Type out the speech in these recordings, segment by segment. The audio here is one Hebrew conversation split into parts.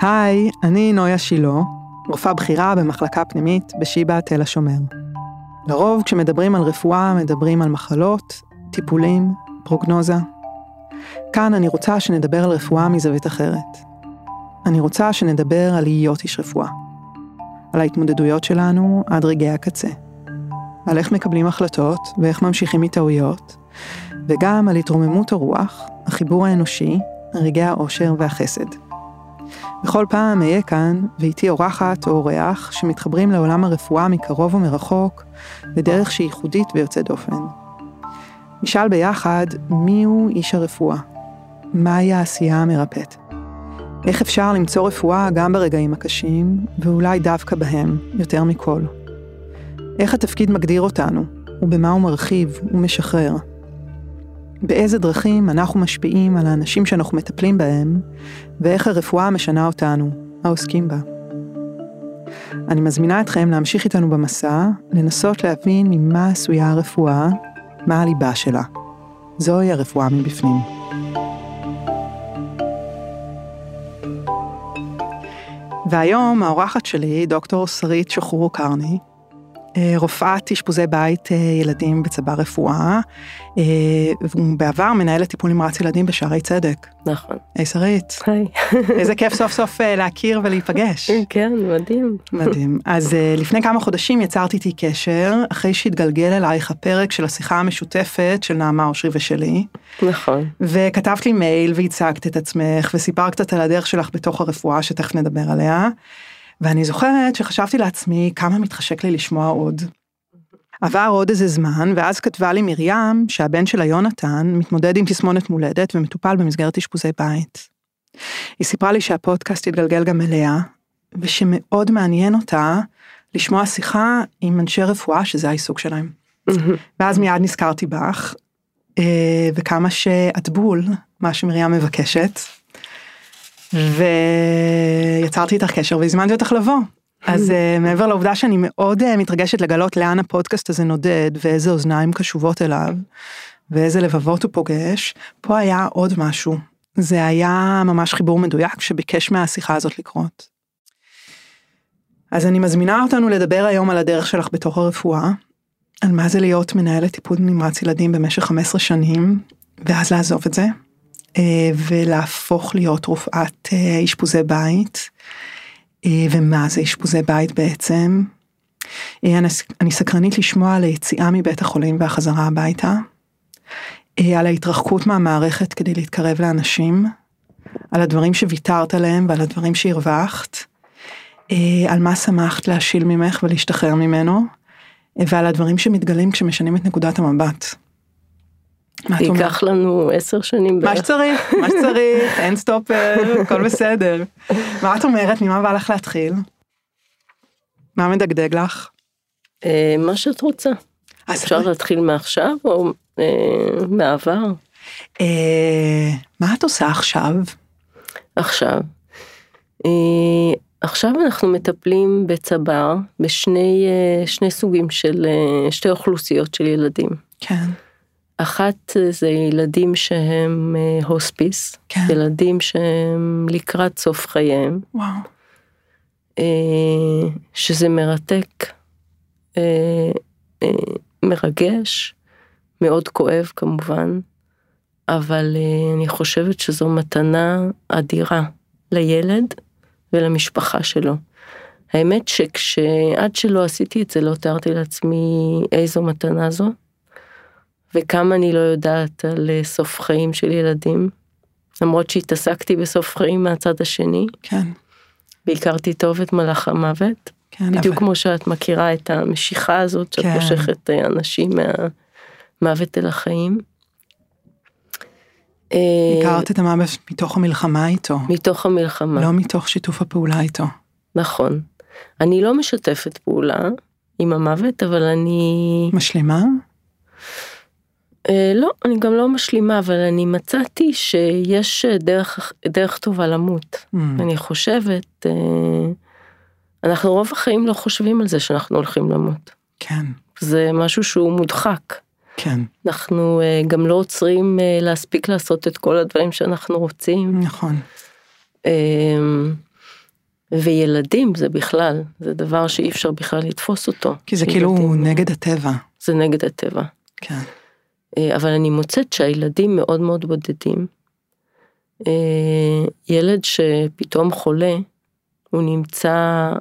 היי, אני נויה שילו, רופאה בכירה במחלקה פנימית בשיבא תל השומר. לרוב כשמדברים על רפואה מדברים על מחלות, טיפולים, פרוגנוזה. כאן אני רוצה שנדבר על רפואה מזווית אחרת. אני רוצה שנדבר על להיות איש רפואה. על ההתמודדויות שלנו עד רגעי הקצה. על איך מקבלים החלטות ואיך ממשיכים מטעויות. וגם על התרוממות הרוח, החיבור האנושי, רגעי האושר והחסד. בכל פעם אהיה כאן ואיתי אורחת או אורח שמתחברים לעולם הרפואה מקרוב ומרחוק בדרך שהיא ייחודית ויוצאת דופן. נשאל ביחד מיהו איש הרפואה, מהי העשייה המרפאת, איך אפשר למצוא רפואה גם ברגעים הקשים ואולי דווקא בהם יותר מכל, איך התפקיד מגדיר אותנו ובמה הוא מרחיב ומשחרר, באיזה דרכים אנחנו משפיעים על האנשים שאנחנו מטפלים בהם, ואיך הרפואה משנה אותנו, העוסקים בה. אני מזמינה אתכם להמשיך איתנו במסע, לנסות להבין ממה עשויה הרפואה, מה הליבה שלה. זוהי הרפואה מבפנים. והיום האורחת שלי, דוקטור שרית שחרור-קרני, רופאת אשפוזי בית ילדים בצבר רפואה, ובעבר מנהלת טיפול נמרץ ילדים בשערי צדק. נכון. היי שרית. היי. איזה כיף סוף סוף להכיר ולהיפגש. כן, מדהים. מדהים. אז לפני כמה חודשים יצרת איתי קשר, אחרי שהתגלגל אלייך הפרק של השיחה המשותפת של נעמה אושרי ושלי. נכון. וכתבת לי מייל והצגת את עצמך, וסיפרת קצת על הדרך שלך בתוך הרפואה שתכף נדבר עליה. ואני זוכרת שחשבתי לעצמי כמה מתחשק לי לשמוע עוד. עבר עוד איזה זמן, ואז כתבה לי מרים שהבן שלה יונתן מתמודד עם תסמונת מולדת ומטופל במסגרת אשפוזי בית. היא סיפרה לי שהפודקאסט התגלגל גם אליה, ושמאוד מעניין אותה לשמוע שיחה עם אנשי רפואה שזה העיסוק שלהם. ואז מיד נזכרתי בך, וכמה שאת בול, מה שמרים מבקשת, ויצרתי איתך קשר והזמנתי אותך לבוא. אז מעבר לעובדה שאני מאוד מתרגשת לגלות לאן הפודקאסט הזה נודד, ואיזה אוזניים קשובות אליו, ואיזה לבבות הוא פוגש, פה היה עוד משהו. זה היה ממש חיבור מדויק שביקש מהשיחה הזאת לקרות. אז אני מזמינה אותנו לדבר היום על הדרך שלך בתוך הרפואה, על מה זה להיות מנהלת טיפול נמרץ ילדים במשך 15 שנים, ואז לעזוב את זה. ולהפוך להיות רופאת אשפוזי בית, ומה זה אשפוזי בית בעצם. אני סקרנית לשמוע על היציאה מבית החולים והחזרה הביתה, על ההתרחקות מהמערכת כדי להתקרב לאנשים, על הדברים שוויתרת עליהם ועל הדברים שהרווחת, על מה שמחת להשיל ממך ולהשתחרר ממנו, ועל הדברים שמתגלים כשמשנים את נקודת המבט. ייקח לנו 10 שנים בערך. מה שצריך, מה שצריך, אין סטופר, הכל בסדר. מה את אומרת, ממה בא לך להתחיל? מה מדגדג לך? מה שאת רוצה. אפשר להתחיל מעכשיו או מעבר? מה את עושה עכשיו? עכשיו. עכשיו אנחנו מטפלים בצבר, בשני סוגים של, שתי אוכלוסיות של ילדים. כן. אחת זה ילדים שהם הוספיס, כן. ילדים שהם לקראת סוף חייהם. וואו. שזה מרתק, מרגש, מאוד כואב כמובן, אבל אני חושבת שזו מתנה אדירה לילד ולמשפחה שלו. האמת שעד שלא עשיתי את זה לא תיארתי לעצמי איזו מתנה זו, וכמה אני לא יודעת על סוף חיים של ילדים, למרות שהתעסקתי בסוף חיים מהצד השני. כן. והכרתי טוב את מלאך המוות. כן. בדיוק אבל... כמו שאת מכירה את המשיכה הזאת, שאת מושכת אנשים מהמוות אל החיים. הכרת את המוות מתוך המלחמה איתו. מתוך המלחמה. לא מתוך שיתוף הפעולה איתו. נכון. אני לא משתפת פעולה עם המוות, אבל אני... משלימה? לא, אני גם לא משלימה, אבל אני מצאתי שיש דרך טובה למות. אני חושבת, אנחנו רוב החיים לא חושבים על זה שאנחנו הולכים למות. כן. זה משהו שהוא מודחק. כן. אנחנו גם לא עוצרים להספיק לעשות את כל הדברים שאנחנו רוצים. נכון. וילדים זה בכלל, זה דבר שאי אפשר בכלל לתפוס אותו. כי זה כאילו נגד הטבע. זה נגד הטבע. כן. אבל אני מוצאת שהילדים מאוד מאוד בודדים. ילד שפתאום חולה, הוא נמצא,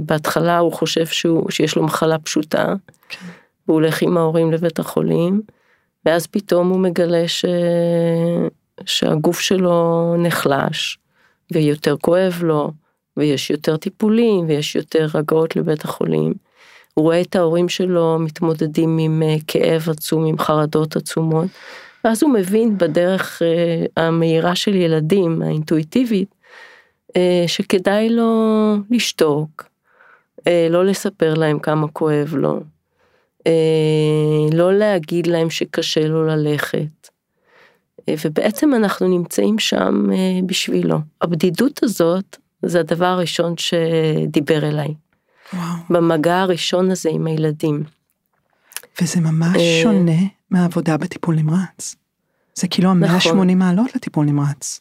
בהתחלה הוא חושב שיש לו מחלה פשוטה, כן. הוא הולך עם ההורים לבית החולים, ואז פתאום הוא מגלה שהגוף שלו נחלש, ויותר כואב לו, ויש יותר טיפולים, ויש יותר הגעות לבית החולים. הוא רואה את ההורים שלו מתמודדים עם כאב עצום, עם חרדות עצומות, ואז הוא מבין בדרך המהירה של ילדים, האינטואיטיבית, שכדאי לו לשתוק, לא לספר להם כמה כואב לו, לא להגיד להם שקשה לו ללכת. ובעצם אנחנו נמצאים שם בשבילו. הבדידות הזאת זה הדבר הראשון שדיבר אליי. וואו. במגע הראשון הזה עם הילדים. וזה ממש שונה מהעבודה בטיפול נמרץ. זה כאילו 180 מעלות לטיפול נמרץ.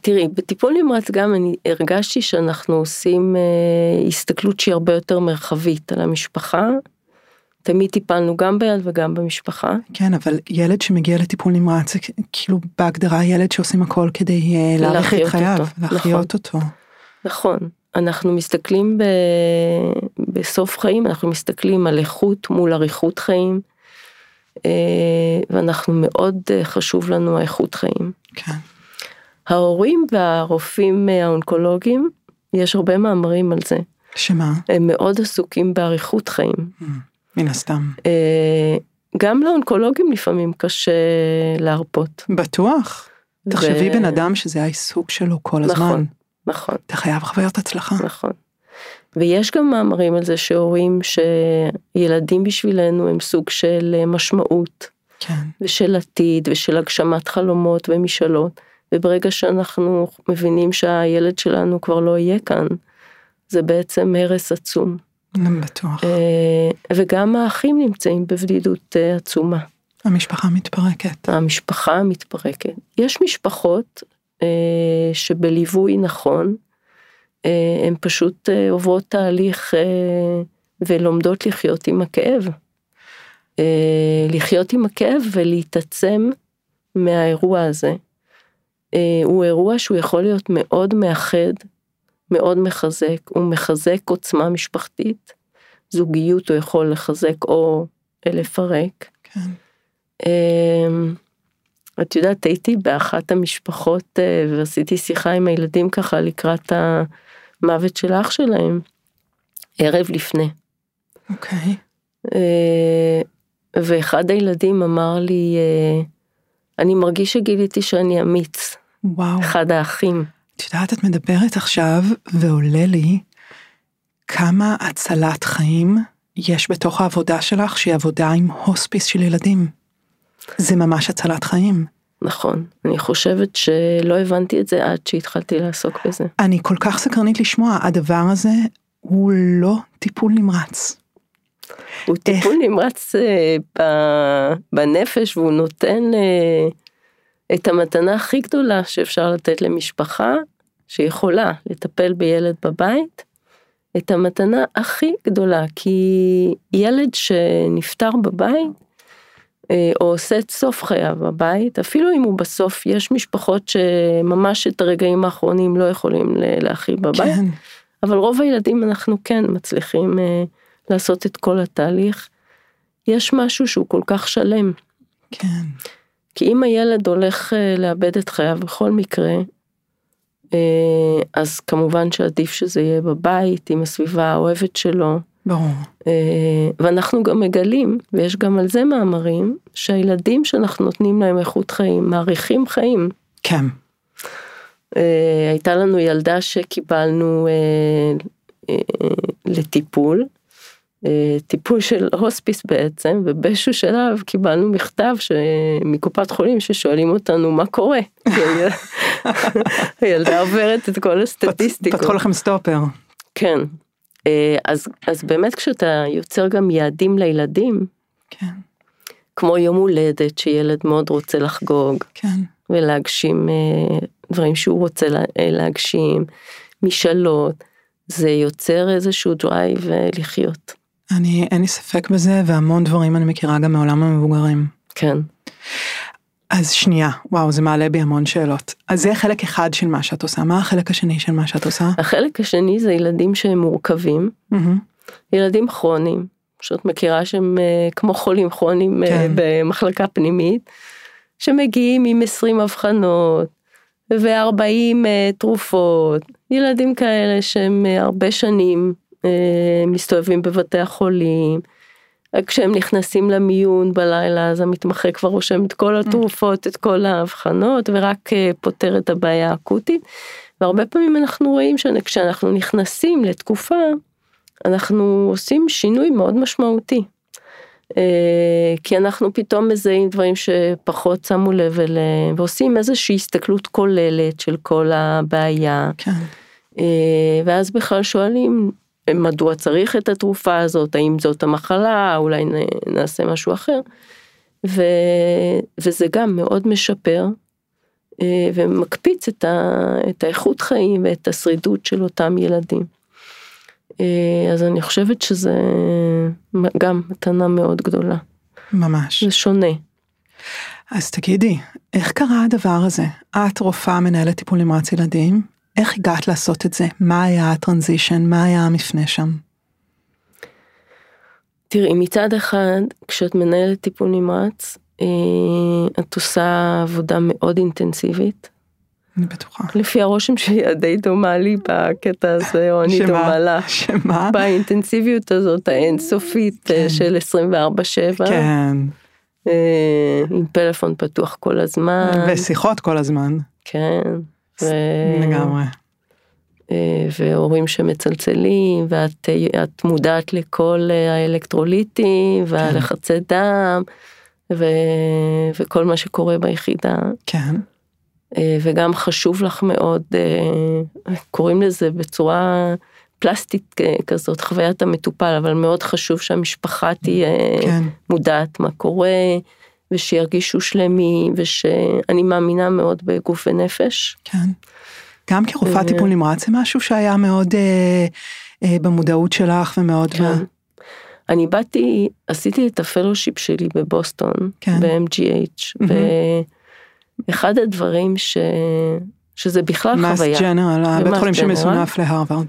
תראי, בטיפול נמרץ גם אני הרגשתי שאנחנו עושים הסתכלות שהיא הרבה יותר מרחבית על המשפחה. תמיד טיפלנו גם בילד וגם במשפחה. כן, אבל ילד שמגיע לטיפול נמרץ, זה כאילו בהגדרה ילד שעושים הכל כדי להאריך את חייו, להחיות אותו. נכון, אנחנו מסתכלים בסוף חיים, אנחנו מסתכלים על איכות מול אריכות חיים, ואנחנו מאוד חשוב לנו האיכות חיים. כן. ההורים והרופאים האונקולוגיים, יש הרבה מאמרים על זה. שמה? הם מאוד עסוקים באריכות חיים. מן הסתם. גם לאונקולוגים לפעמים קשה להרפות. בטוח. תחשבי בן אדם שזה העיסוק שלו כל הזמן. נכון, נכון. אתה חייב חוויות הצלחה. נכון. ויש גם מאמרים על זה שהורים שילדים בשבילנו הם סוג של משמעות. כן. ושל עתיד ושל הגשמת חלומות ומשאלות. וברגע שאנחנו מבינים שהילד שלנו כבר לא יהיה כאן, זה בעצם הרס עצום. בטוח. וגם האחים נמצאים בבדידות עצומה. המשפחה מתפרקת. המשפחה מתפרקת. יש משפחות שבליווי נכון, הן פשוט עוברות תהליך ולומדות לחיות עם הכאב. לחיות עם הכאב ולהתעצם מהאירוע הזה. הוא אירוע שהוא יכול להיות מאוד מאחד, מאוד מחזק, הוא מחזק עוצמה משפחתית, זוגיות הוא יכול לחזק או לפרק. כן. את יודעת, הייתי באחת המשפחות ועשיתי שיחה עם הילדים ככה לקראת המוות של האח שלהם, ערב לפני. אוקיי. ואחד הילדים אמר לי, אני מרגיש שגיליתי שאני אמיץ. וואו. אחד האחים. את יודעת, את מדברת עכשיו, ועולה לי, כמה הצלת חיים יש בתוך העבודה שלך, שהיא עבודה עם הוספיס של ילדים. זה ממש הצלת חיים. נכון. אני חושבת שלא הבנתי את זה עד שהתחלתי לעסוק בזה. אני כל כך סקרנית לשמוע, הדבר הזה הוא לא טיפול נמרץ. הוא טיפול נמרץ בנפש, והוא נותן את המתנה הכי גדולה שאפשר לתת למשפחה, שיכולה לטפל בילד בבית, את המתנה הכי גדולה, כי ילד שנפטר בבית, או עושה את סוף חייו בבית, אפילו אם הוא בסוף, יש משפחות שממש את הרגעים האחרונים לא יכולים להכיל בבית, כן. אבל רוב הילדים אנחנו כן מצליחים לעשות את כל התהליך, יש משהו שהוא כל כך שלם. כן. כי אם הילד הולך לאבד את חייו בכל מקרה, אז כמובן שעדיף שזה יהיה בבית, עם הסביבה האוהבת שלו. ברור. ואנחנו גם מגלים, ויש גם על זה מאמרים, שהילדים שאנחנו נותנים להם איכות חיים, מעריכים חיים. כן. הייתה לנו ילדה שקיבלנו לטיפול, טיפול של הוספיס בעצם, ובאיזשהו שלב קיבלנו מכתב מקופת חולים ששואלים אותנו מה קורה. הילדה עוברת את כל הסטטיסטיקות. פתחו לכם סטופר. כן. אז באמת כשאתה יוצר גם יעדים לילדים, כמו יום הולדת, שילד מאוד רוצה לחגוג, כן. ולהגשים דברים שהוא רוצה להגשים, משאלות, זה יוצר איזשהו דרייב לחיות. אין לי ספק בזה, והמון דברים אני מכירה גם מעולם המבוגרים. כן. אז שנייה, וואו, זה מעלה בי המון שאלות. אז זה חלק אחד של מה שאת עושה. מה החלק השני של מה שאת עושה? החלק השני זה ילדים שהם מורכבים, ילדים כרוניים, שאת מכירה שהם כמו חולים כרוניים במחלקה פנימית, שמגיעים עם 20 הבחנות, ו40 תרופות, ילדים כאלה שהם הרבה שנים מסתובבים בבתי החולים, כשהם נכנסים למיון בלילה, אז המתמחה כבר רושם את כל התרופות, את כל ההבחנות, ורק פותר את הבעיה האקוטית, והרבה פעמים אנחנו רואים שכשאנחנו נכנסים לתקופה, אנחנו עושים שינוי מאוד משמעותי, כי אנחנו פתאום מזהים דברים שפחות שמו לב אליהם, ועושים איזושהי הסתכלות כוללת של כל הבעיה, ואז בכלל שואלים, מדוע צריך את התרופה הזאת, האם זאת המחלה, אולי נעשה משהו אחר, וזה גם מאוד משפר, ומקפיץ את האיכות חיים, ואת השרידות של אותם ילדים. אז אני חושבת שזה גם מתנה מאוד גדולה. ממש. זה שונה. אז תגידי, איך קרה הדבר הזה? את רופאה מנהלת טיפול נמרץ ילדים, איך הגעת לעשות את זה? מה היה הטרנזישן? מה היה המפנה שם? תראי, מצד אחד, כשאת מנהלת טיפול נמרץ, את עושה עבודה מאוד אינטנסיבית. אני בטוחה. לפי הרושם שהיא די דומה לי בקטע הזה, או אני דומה לה. שמה? באינטנסיביות הזאת, האינסופית של 24/7. כן. עם פלאפון פתוח כל הזמן. ושיחות כל הזמן. כן. לגמרי. והורים שמצלצלים, ואת מודעת לכל האלקטרוליטים, והלחצי דם, וכל מה שקורה ביחידה. כן. וגם חשוב לך מאוד, קוראים לזה בצורה פלסטית כזאת, חוויית המטופל, אבל מאוד חשוב שהמשפחה תהיה מודעת מה קורה, ושירגישו שלמי, ושאני מאמינה מאוד בגוף ונפש. כן. גם כרופאת טיפול נמרץ, זה משהו שהיה מאוד במודעות שלך, ומאוד... אני באתי, עשיתי את הפלושיפ שלי בבוסטון, ב-MGH, ואחד הדברים שזה בכלל חוויה. מס ג'נרל, בית חולים שמסונף להרווארד.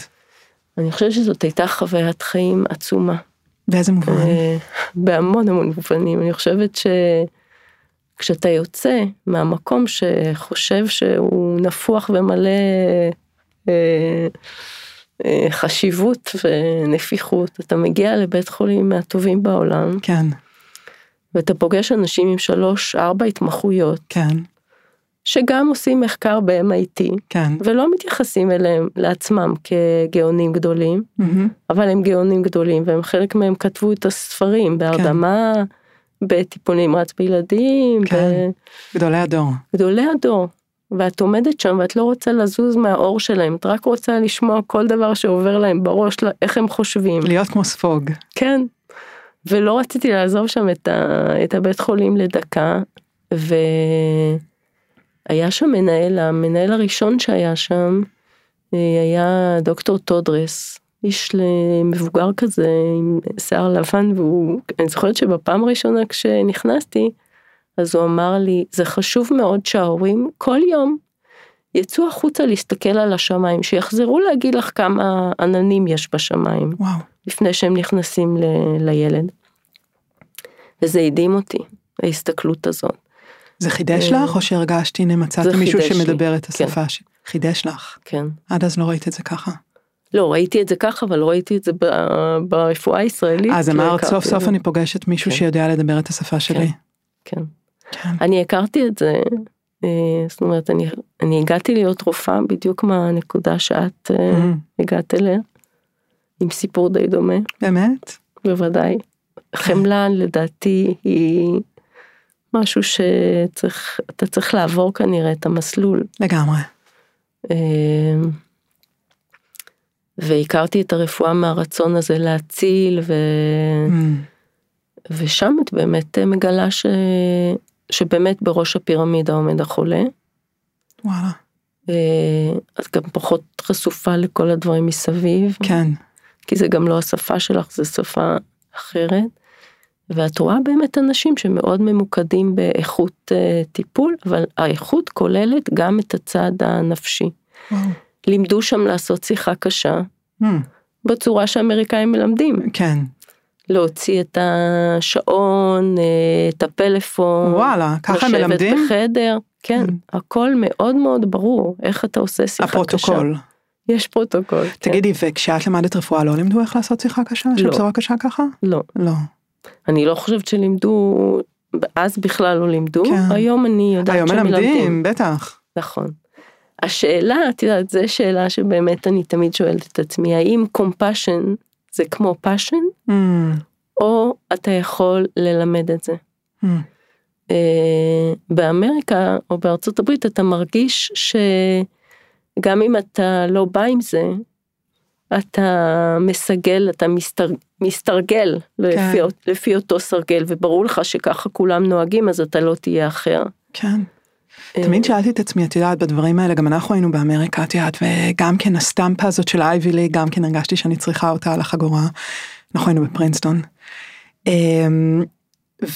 אני חושבת שזאת הייתה חוויית חיים עצומה. באיזה מובן? בהמון המון מובנים. אני חושבת שכשאתה יוצא מהמקום שחושב שהוא נפוח ומלא חשיבות ונפיחות, אתה מגיע לבית חולים מהטובים בעולם. כן. ואתה פוגש אנשים עם 3-4 התמחויות. כן. שגם עושים מחקר ב-MIT, ולא מתייחסים אליהם לעצמם כגאונים גדולים, אבל הם גאונים גדולים, והם חלק מהם כתבו את הספרים, בהרדמה, בטיפול נמרץ בילדים. גדולי הדור. גדולי הדור. ואת עומדת שם, ואת לא רוצה לזוז מהאור שלהם, את רק רוצה לשמוע כל דבר שעובר להם בראש, איך הם חושבים. להיות כמו ספוג. כן. ולא רציתי לעזוב שם את הבית חולים לדקה, היה שם המנהל הראשון שהיה שם, היה דוקטור תודרס, איש למבוגר כזה, עם שיער לבן, ואני זוכרת שבפעם הראשונה כשנכנסתי, אז הוא אמר לי, זה חשוב מאוד שההורים כל יום יצאו החוצה להסתכל על השמיים, שיחזרו להגיד לך כמה עננים יש בשמיים, וואו. לפני שהם נכנסים לילד. וזה הדהים אותי, ההסתכלות הזאת. זה חידש לך, או שהרגשתי, הנה מצאתי מישהו שמדבר את השפה? חידש לך. כן. עד אז לא ראית את זה ככה? לא, ראיתי את זה ככה, אבל לא ראיתי את זה ברפואה הישראלית. אז אמרת, סוף סוף אני פוגשת מישהו שיודע לדבר את השפה שלי. כן. אני הכרתי את זה, זאת אומרת, אני הגעתי להיות רופאה בדיוק מהנקודה שאת הגעת אליה, עם סיפור די דומה. באמת? בוודאי. חמלה, לדעתי, היא... משהו שאתה צריך לעבור כנראה את המסלול. לגמרי. והכרתי את הרפואה מהרצון הזה להציל, ושם את באמת מגלה שבאמת בראש הפירמידה עומד החולה. וואלה. את גם פחות חשופה לכל הדברים מסביב. כן. כי זה גם לא השפה שלך, זה שפה אחרת. ואת רואה באמת אנשים שמאוד ממוקדים באיכות טיפול, אבל האיכות כוללת גם את הצד הנפשי. וואו. לימדו שם לעשות שיחה קשה, בצורה שהאמריקאים מלמדים. כן. להוציא את השעון, את הפלאפון. וואלה, ככה מלמדים? לשבת בחדר. כן, הכל מאוד מאוד ברור, איך אתה עושה שיחה קשה. הפרוטוקול. יש פרוטוקול. תגידי, וכשאת למדת רפואה לא לימדו איך לעשות שיחה קשה? של בצורה קשה ככה? לא. לא. אני לא חושבת שלימדו, אז בכלל לא לימדו, היום אני יודעת שמלמדים. היום מלמדים, בטח. נכון. השאלה, את יודעת, זו שאלה שבאמת אני תמיד שואלת את עצמי, האם compassion זה כמו passion, או אתה יכול ללמד את זה? באמריקה או בארצות הברית אתה מרגיש שגם אם אתה לא בא עם זה, אתה מסגל, אתה מסתרגל לפי אותו סרגל, וברור לך שככה כולם נוהגים, אז אתה לא תהיה אחר. כן. תמיד שאלתי את עצמי, את יודעת, בדברים האלה, גם אנחנו היינו באמריקה, את יודעת, וגם כן הסטמפה הזאת של האייבי ליג, גם כן הרגשתי שאני צריכה אותה על החגורה, אנחנו היינו בפרינסטון.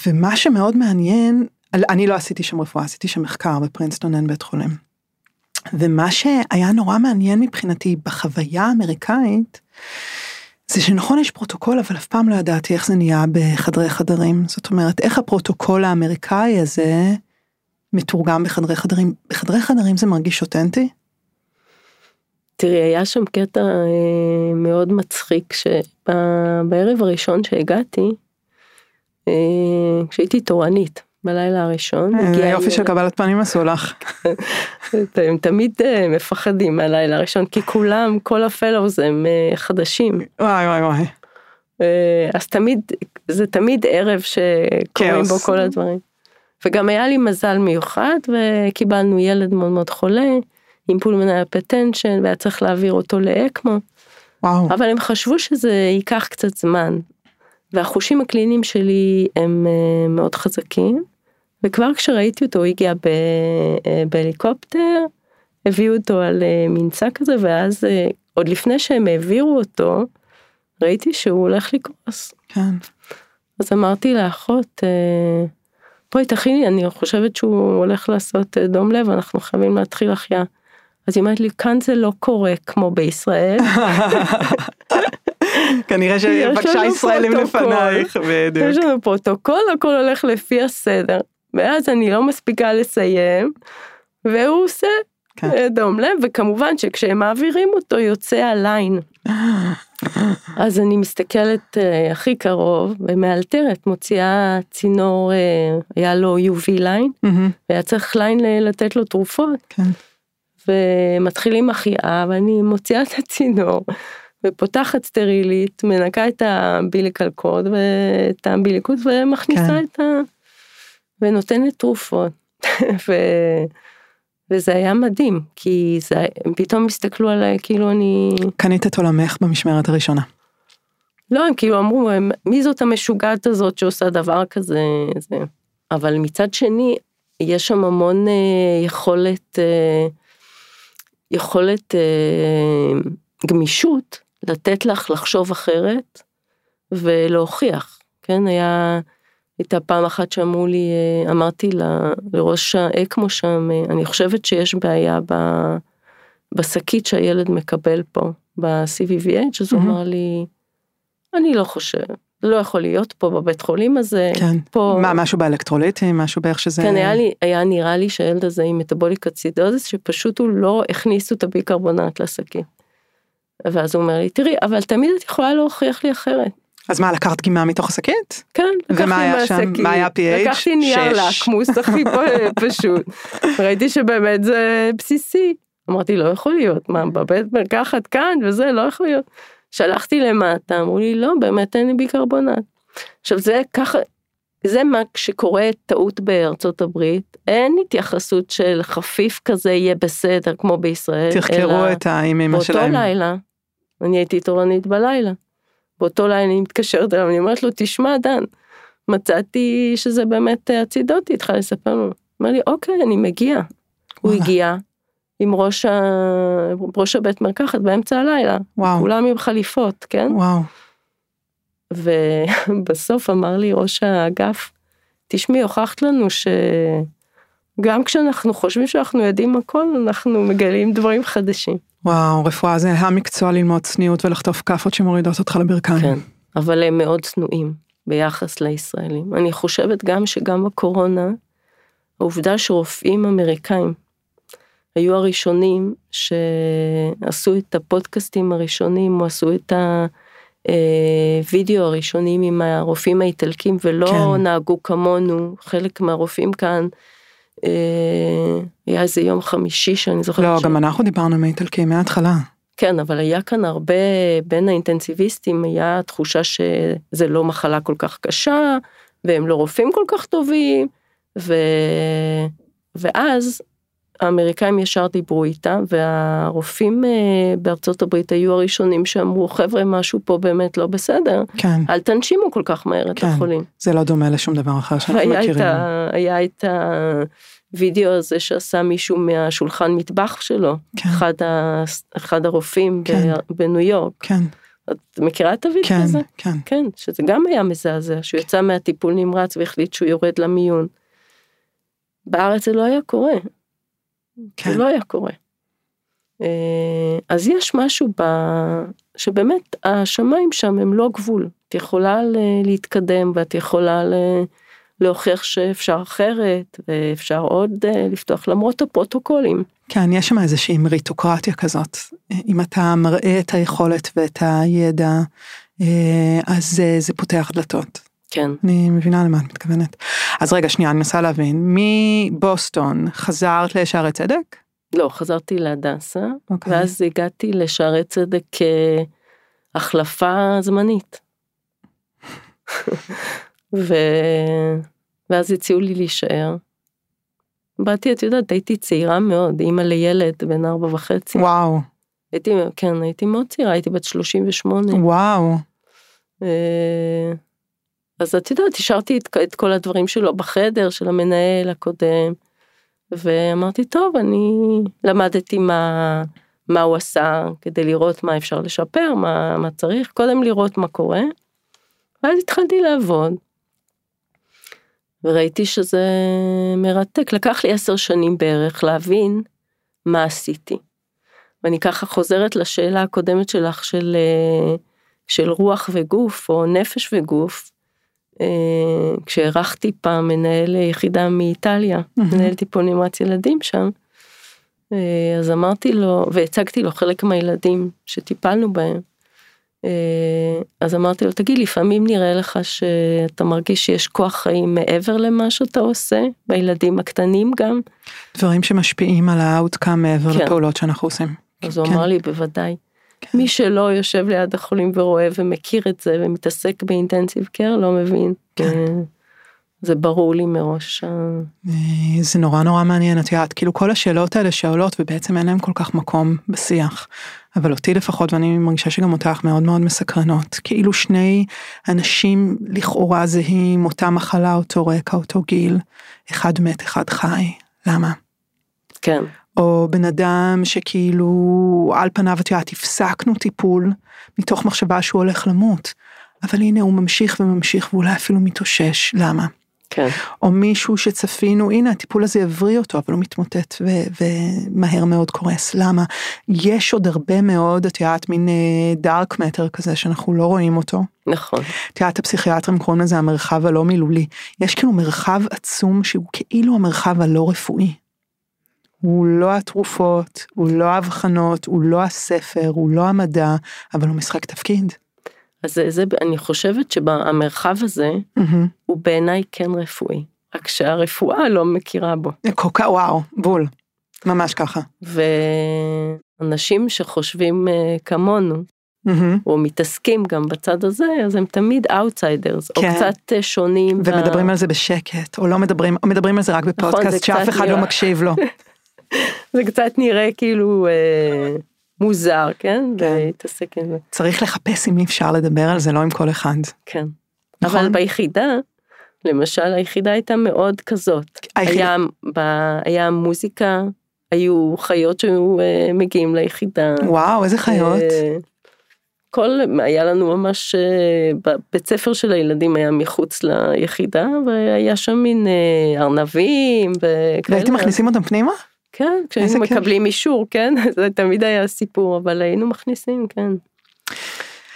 ומה שמאוד מעניין, אני לא עשיתי שם רפואה, עשיתי שם מחקר בפרינסטון, אין בית חולים. ומה שהיה נורא מעניין מבחינתי בחוויה האמריקאית, זה שנכון יש פרוטוקול, אבל אף פעם לא ידעתי איך זה נהיה בחדרי חדרים. זאת אומרת, איך הפרוטוקול האמריקאי הזה מתורגם בחדרי חדרים. בחדרי חדרים זה מרגיש אותנטי? תראי, היה שם קטע מאוד מצחיק, שבערב הראשון שהגעתי, כשהייתי תורנית, בלילה הראשון. היופי של קבלת פנים עשו לך. הם תמיד מפחדים מהלילה הראשון, כי כולם, כל הפלוס הם חדשים. וואי וואי וואי. אז תמיד, זה תמיד ערב שקוראים בו כל הדברים. וגם היה לי מזל מיוחד, וקיבלנו ילד מאוד מאוד חולה, עם פולמוניה פטנשן, והיה צריך להעביר אותו לאקמו. וואו. אבל הם חשבו שזה ייקח קצת זמן. והחושים הקליניים שלי הם מאוד חזקים, וכבר כשראיתי אותו, הוא הגיע בהליקופטר, הביאו אותו על מנצה כזה, ואז עוד לפני שהם העבירו אותו, ראיתי שהוא הולך לקרוס. כן. אז אמרתי לאחות, בואי תכיני, אני חושבת שהוא הולך לעשות דום לב, אנחנו חייבים להתחיל החיה. אז היא אמרת לי, כאן זה לא קורה כמו בישראל. כנראה שבקשה ישראלים לפנייך. יש לנו פרוטוקול, הכל הולך לפי הסדר. ואז אני לא מספיקה לסיים, והוא עושה דום לב, וכמובן שכשהם מעבירים אותו יוצא הליין. אז אני מסתכלת הכי קרוב, ומאלתרת, מוציאה צינור, היה לו UV ליין, והיה צריך ליין לתת לו תרופות. כן. ומתחילים החייאה, ואני מוציאה את הצינור, ופותחת סטרילית, מנקה את האמביליקלקוד, ואת האמביליקות, ומכניסה כן. את ה... ונותנת תרופות. וזה היה מדהים, כי זה... הם פתאום הסתכלו עליי, כאילו אני... קנית את עולמך במשמרת הראשונה. לא, הם כאילו אמרו, מי זאת המשוגעת הזאת שעושה דבר כזה? זה... אבל מצד שני, יש שם המון יכולת גמישות, לתת לך לחשוב אחרת, ולהוכיח, כן, הייתה פעם אחת שאמרו לי, אמרתי לראש האקמו שם, אני חושבת שיש בעיה בשקית שהילד מקבל פה, ב-CVVH, אז הוא אמר לי, אני לא חושב, לא יכול להיות פה בבית חולים הזה, כן. פה... מה, משהו באלקטרוליטים, משהו באיך שזה... כן, היה נראה לי שהילד הזה עם מטבוליקת סידוזיס, שפשוט הוא לא הכניסו את הביקרבונט לשקית. ואז הוא אומר לי, תראי, אבל תמיד את יכולה להוכיח לי אחרת. אז מה, לקחת דגימה מתוך השקית? כן, לקחתי מהשקית. מה היה PH? לקחתי נייר להקמוס, הכי פשוט. ראיתי שבאמת זה בסיסי. אמרתי, לא יכול להיות, מה, בבית מרקחת כאן, וזה לא יכול להיות. שלחתי למטה, אמרו לי, לא, באמת אין לי ביקרבונט. עכשיו, זה ככה, זה מה שקורה טעות בארצות הברית, אין התייחסות של חפיף כזה יהיה בסדר כמו בישראל. תחקרו את האימא שלהם. באותו לילה, אני הייתי תורנית בלילה, באותו לילה אני מתקשרת אליו, אני אומרת לו, תשמע דן, מצאתי שזה באמת הצידותי, התחלה לספר לנו, אמר לי, אוקיי, אני מגיע. הוא הגיע עם ראש הבית מרקחת באמצע הלילה, כולם עם חליפות, כן? וואו. ובסוף אמר לי ראש האגף, תשמעי, הוכחת לנו שגם כשאנחנו חושבים שאנחנו יודעים הכל, אנחנו מגלים דברים חדשים. וואו, רפואה זה המקצוע ללמוד צניעות ולחטוף כפות שמורידות אותך לברכיים. כן, אבל הם מאוד צנועים ביחס לישראלים. אני חושבת גם שגם בקורונה, העובדה שרופאים אמריקאים היו הראשונים שעשו את הפודקאסטים הראשונים, או עשו את הווידאו הראשונים עם הרופאים האיטלקים, ולא כן. נהגו כמונו, חלק מהרופאים כאן, היה איזה יום חמישי שאני זוכרת. לא, גם אנחנו דיברנו מאיטלקים מההתחלה. כן, אבל היה כאן הרבה, בין האינטנסיביסטים, היה תחושה שזה לא מחלה כל כך קשה, והם לא רופאים כל כך טובים, ואז האמריקאים ישר דיברו איתה, והרופאים בארצות הברית היו הראשונים שאמרו, חבר'ה, משהו פה באמת לא בסדר, כן. אל תנשימו כל כך מהר את החולים. זה לא דומה לשום דבר אחר שאנחנו מכירים. היה את הווידאו הזה שעשה מישהו מהשולחן מטבח שלו, כן. אחד הרופאים כן. בניו יורק. כן. את מכירה את הווידאו כן, הזה? כן. כן, שזה גם היה מזעזע, שהוא יצא מהטיפול נמרץ והחליט שהוא יורד למיון. בארץ זה לא היה קורה. זה לא היה קורה. אז יש משהו שבאמת השמיים שם הם לא גבול. את יכולה להתקדם ואת יכולה להוכיח שאפשר אחרת, ואפשר עוד לפתוח למרות הפרוטוקולים. כן, יש שם איזושהי מריטוקרטיה כזאת. אם אתה מראה את היכולת ואת הידע, אז זה פותח דלתות. כן. אני מבינה למה את מתכוונת. אז רגע, שנייה, אני נסה להבין. מבוסטון חזרת לשערי צדק? לא, חזרתי להדסה, אוקיי. ואז הגעתי לשערי צדק כהחלפה זמנית. ואז הציעו לי להישאר. באתי, את יודעת, הייתי צעירה מאוד, אימא לילד בן 4.5. וואו. הייתי מאוד צעירה, הייתי בת 38. וואו. אז את יודעת, השארתי את כל הדברים שלו בחדר, של המנהל הקודם, ואמרתי, טוב, אני למדתי מה הוא עשה, כדי לראות מה אפשר לשפר, מה צריך, קודם לראות מה קורה, ואז התחלתי לעבוד, וראיתי שזה מרתק, לקח לי 10 שנים בערך להבין מה עשיתי, ואני ככה חוזרת לשאלה הקודמת שלך, של רוח וגוף, או נפש וגוף, כשהערכתי פעם מנהל יחידה מאיטליה, מנהל טיפול נמרץ ילדים שם, אז אמרתי לו, והצגתי לו חלק מהילדים שטיפלנו בהם, אז אמרתי לו, תגיד, לפעמים נראה לך שאתה מרגיש שיש כוח חיים מעבר למה שאתה עושה, בילדים הקטנים גם. דברים שמשפיעים על האוטקאם מעבר לפעולות שאנחנו עושים. אז הוא אמר לי, בוודאי. מי שלא יושב ליד החולים ורואה ומכיר את זה ומתעסק באינטנסיב קר, לא מבין. זה ברור לי מראש. זה נורא נורא מעניין, את יודעת, כאילו כל השאלות האלה שעולות ובעצם אין להם כל כך מקום בשיח. אבל אותי לפחות, ואני מרגישה שגם אותך מאוד מאוד מסקרנות, כאילו שני אנשים לכאורה זהים, אותה מחלה, אותו רקע, אותו גיל, אחד מת, אחד חי. למה? כן. או בן אדם שכאילו על פניו הפסקנו טיפול מתוך מחשבה שהוא הולך למות, אבל הנה הוא ממשיך וממשיך ואולי אפילו מתאושש, למה? כן. או מישהו שצפינו, הנה הטיפול הזה יבריא אותו, אבל הוא מתמוטט ומהר מאוד קורס, למה? יש עוד הרבה מאוד, את יודעת, מין דארק מטר כזה שאנחנו לא רואים אותו. נכון. את יודעת, הפסיכיאטרים קוראים לזה המרחב הלא מילולי. יש כאילו מרחב עצום שהוא כאילו המרחב הלא רפואי. הוא לא התרופות, הוא לא ההבחנות, הוא לא הספר, הוא לא המדע, אבל הוא משחק תפקיד. אז אני חושבת שהמרחב הזה, הוא בעיניי כן רפואי, רק שהרפואה לא מכירה בו. קוקה, וואו, בול, ממש ככה. ואנשים שחושבים כמונו, או מתעסקים גם בצד הזה, אז הם תמיד אאוטסיידרס, או קצת שונים. ומדברים על זה בשקט, או לא מדברים, או מדברים על זה רק בפודקאסט, שאף אחד לא מקשיב לו. זה קצת נראה כאילו מוזר, כן? צריך לחפש אם אפשר לדבר על זה, לא עם כל אחד. כן. אבל ביחידה, למשל, היחידה הייתה מאוד כזאת. היה מוזיקה, היו חיות שהיו מגיעים ליחידה. וואו, איזה חיות. היה לנו ממש, בית ספר של הילדים היה מחוץ ליחידה, והיה שם מין ארנבים. והייתם מכניסים אותם פנימה? כן, כשהיינו מקבלים אישור, כן? זה תמיד היה סיפור, אבל היינו מכניסים, כן.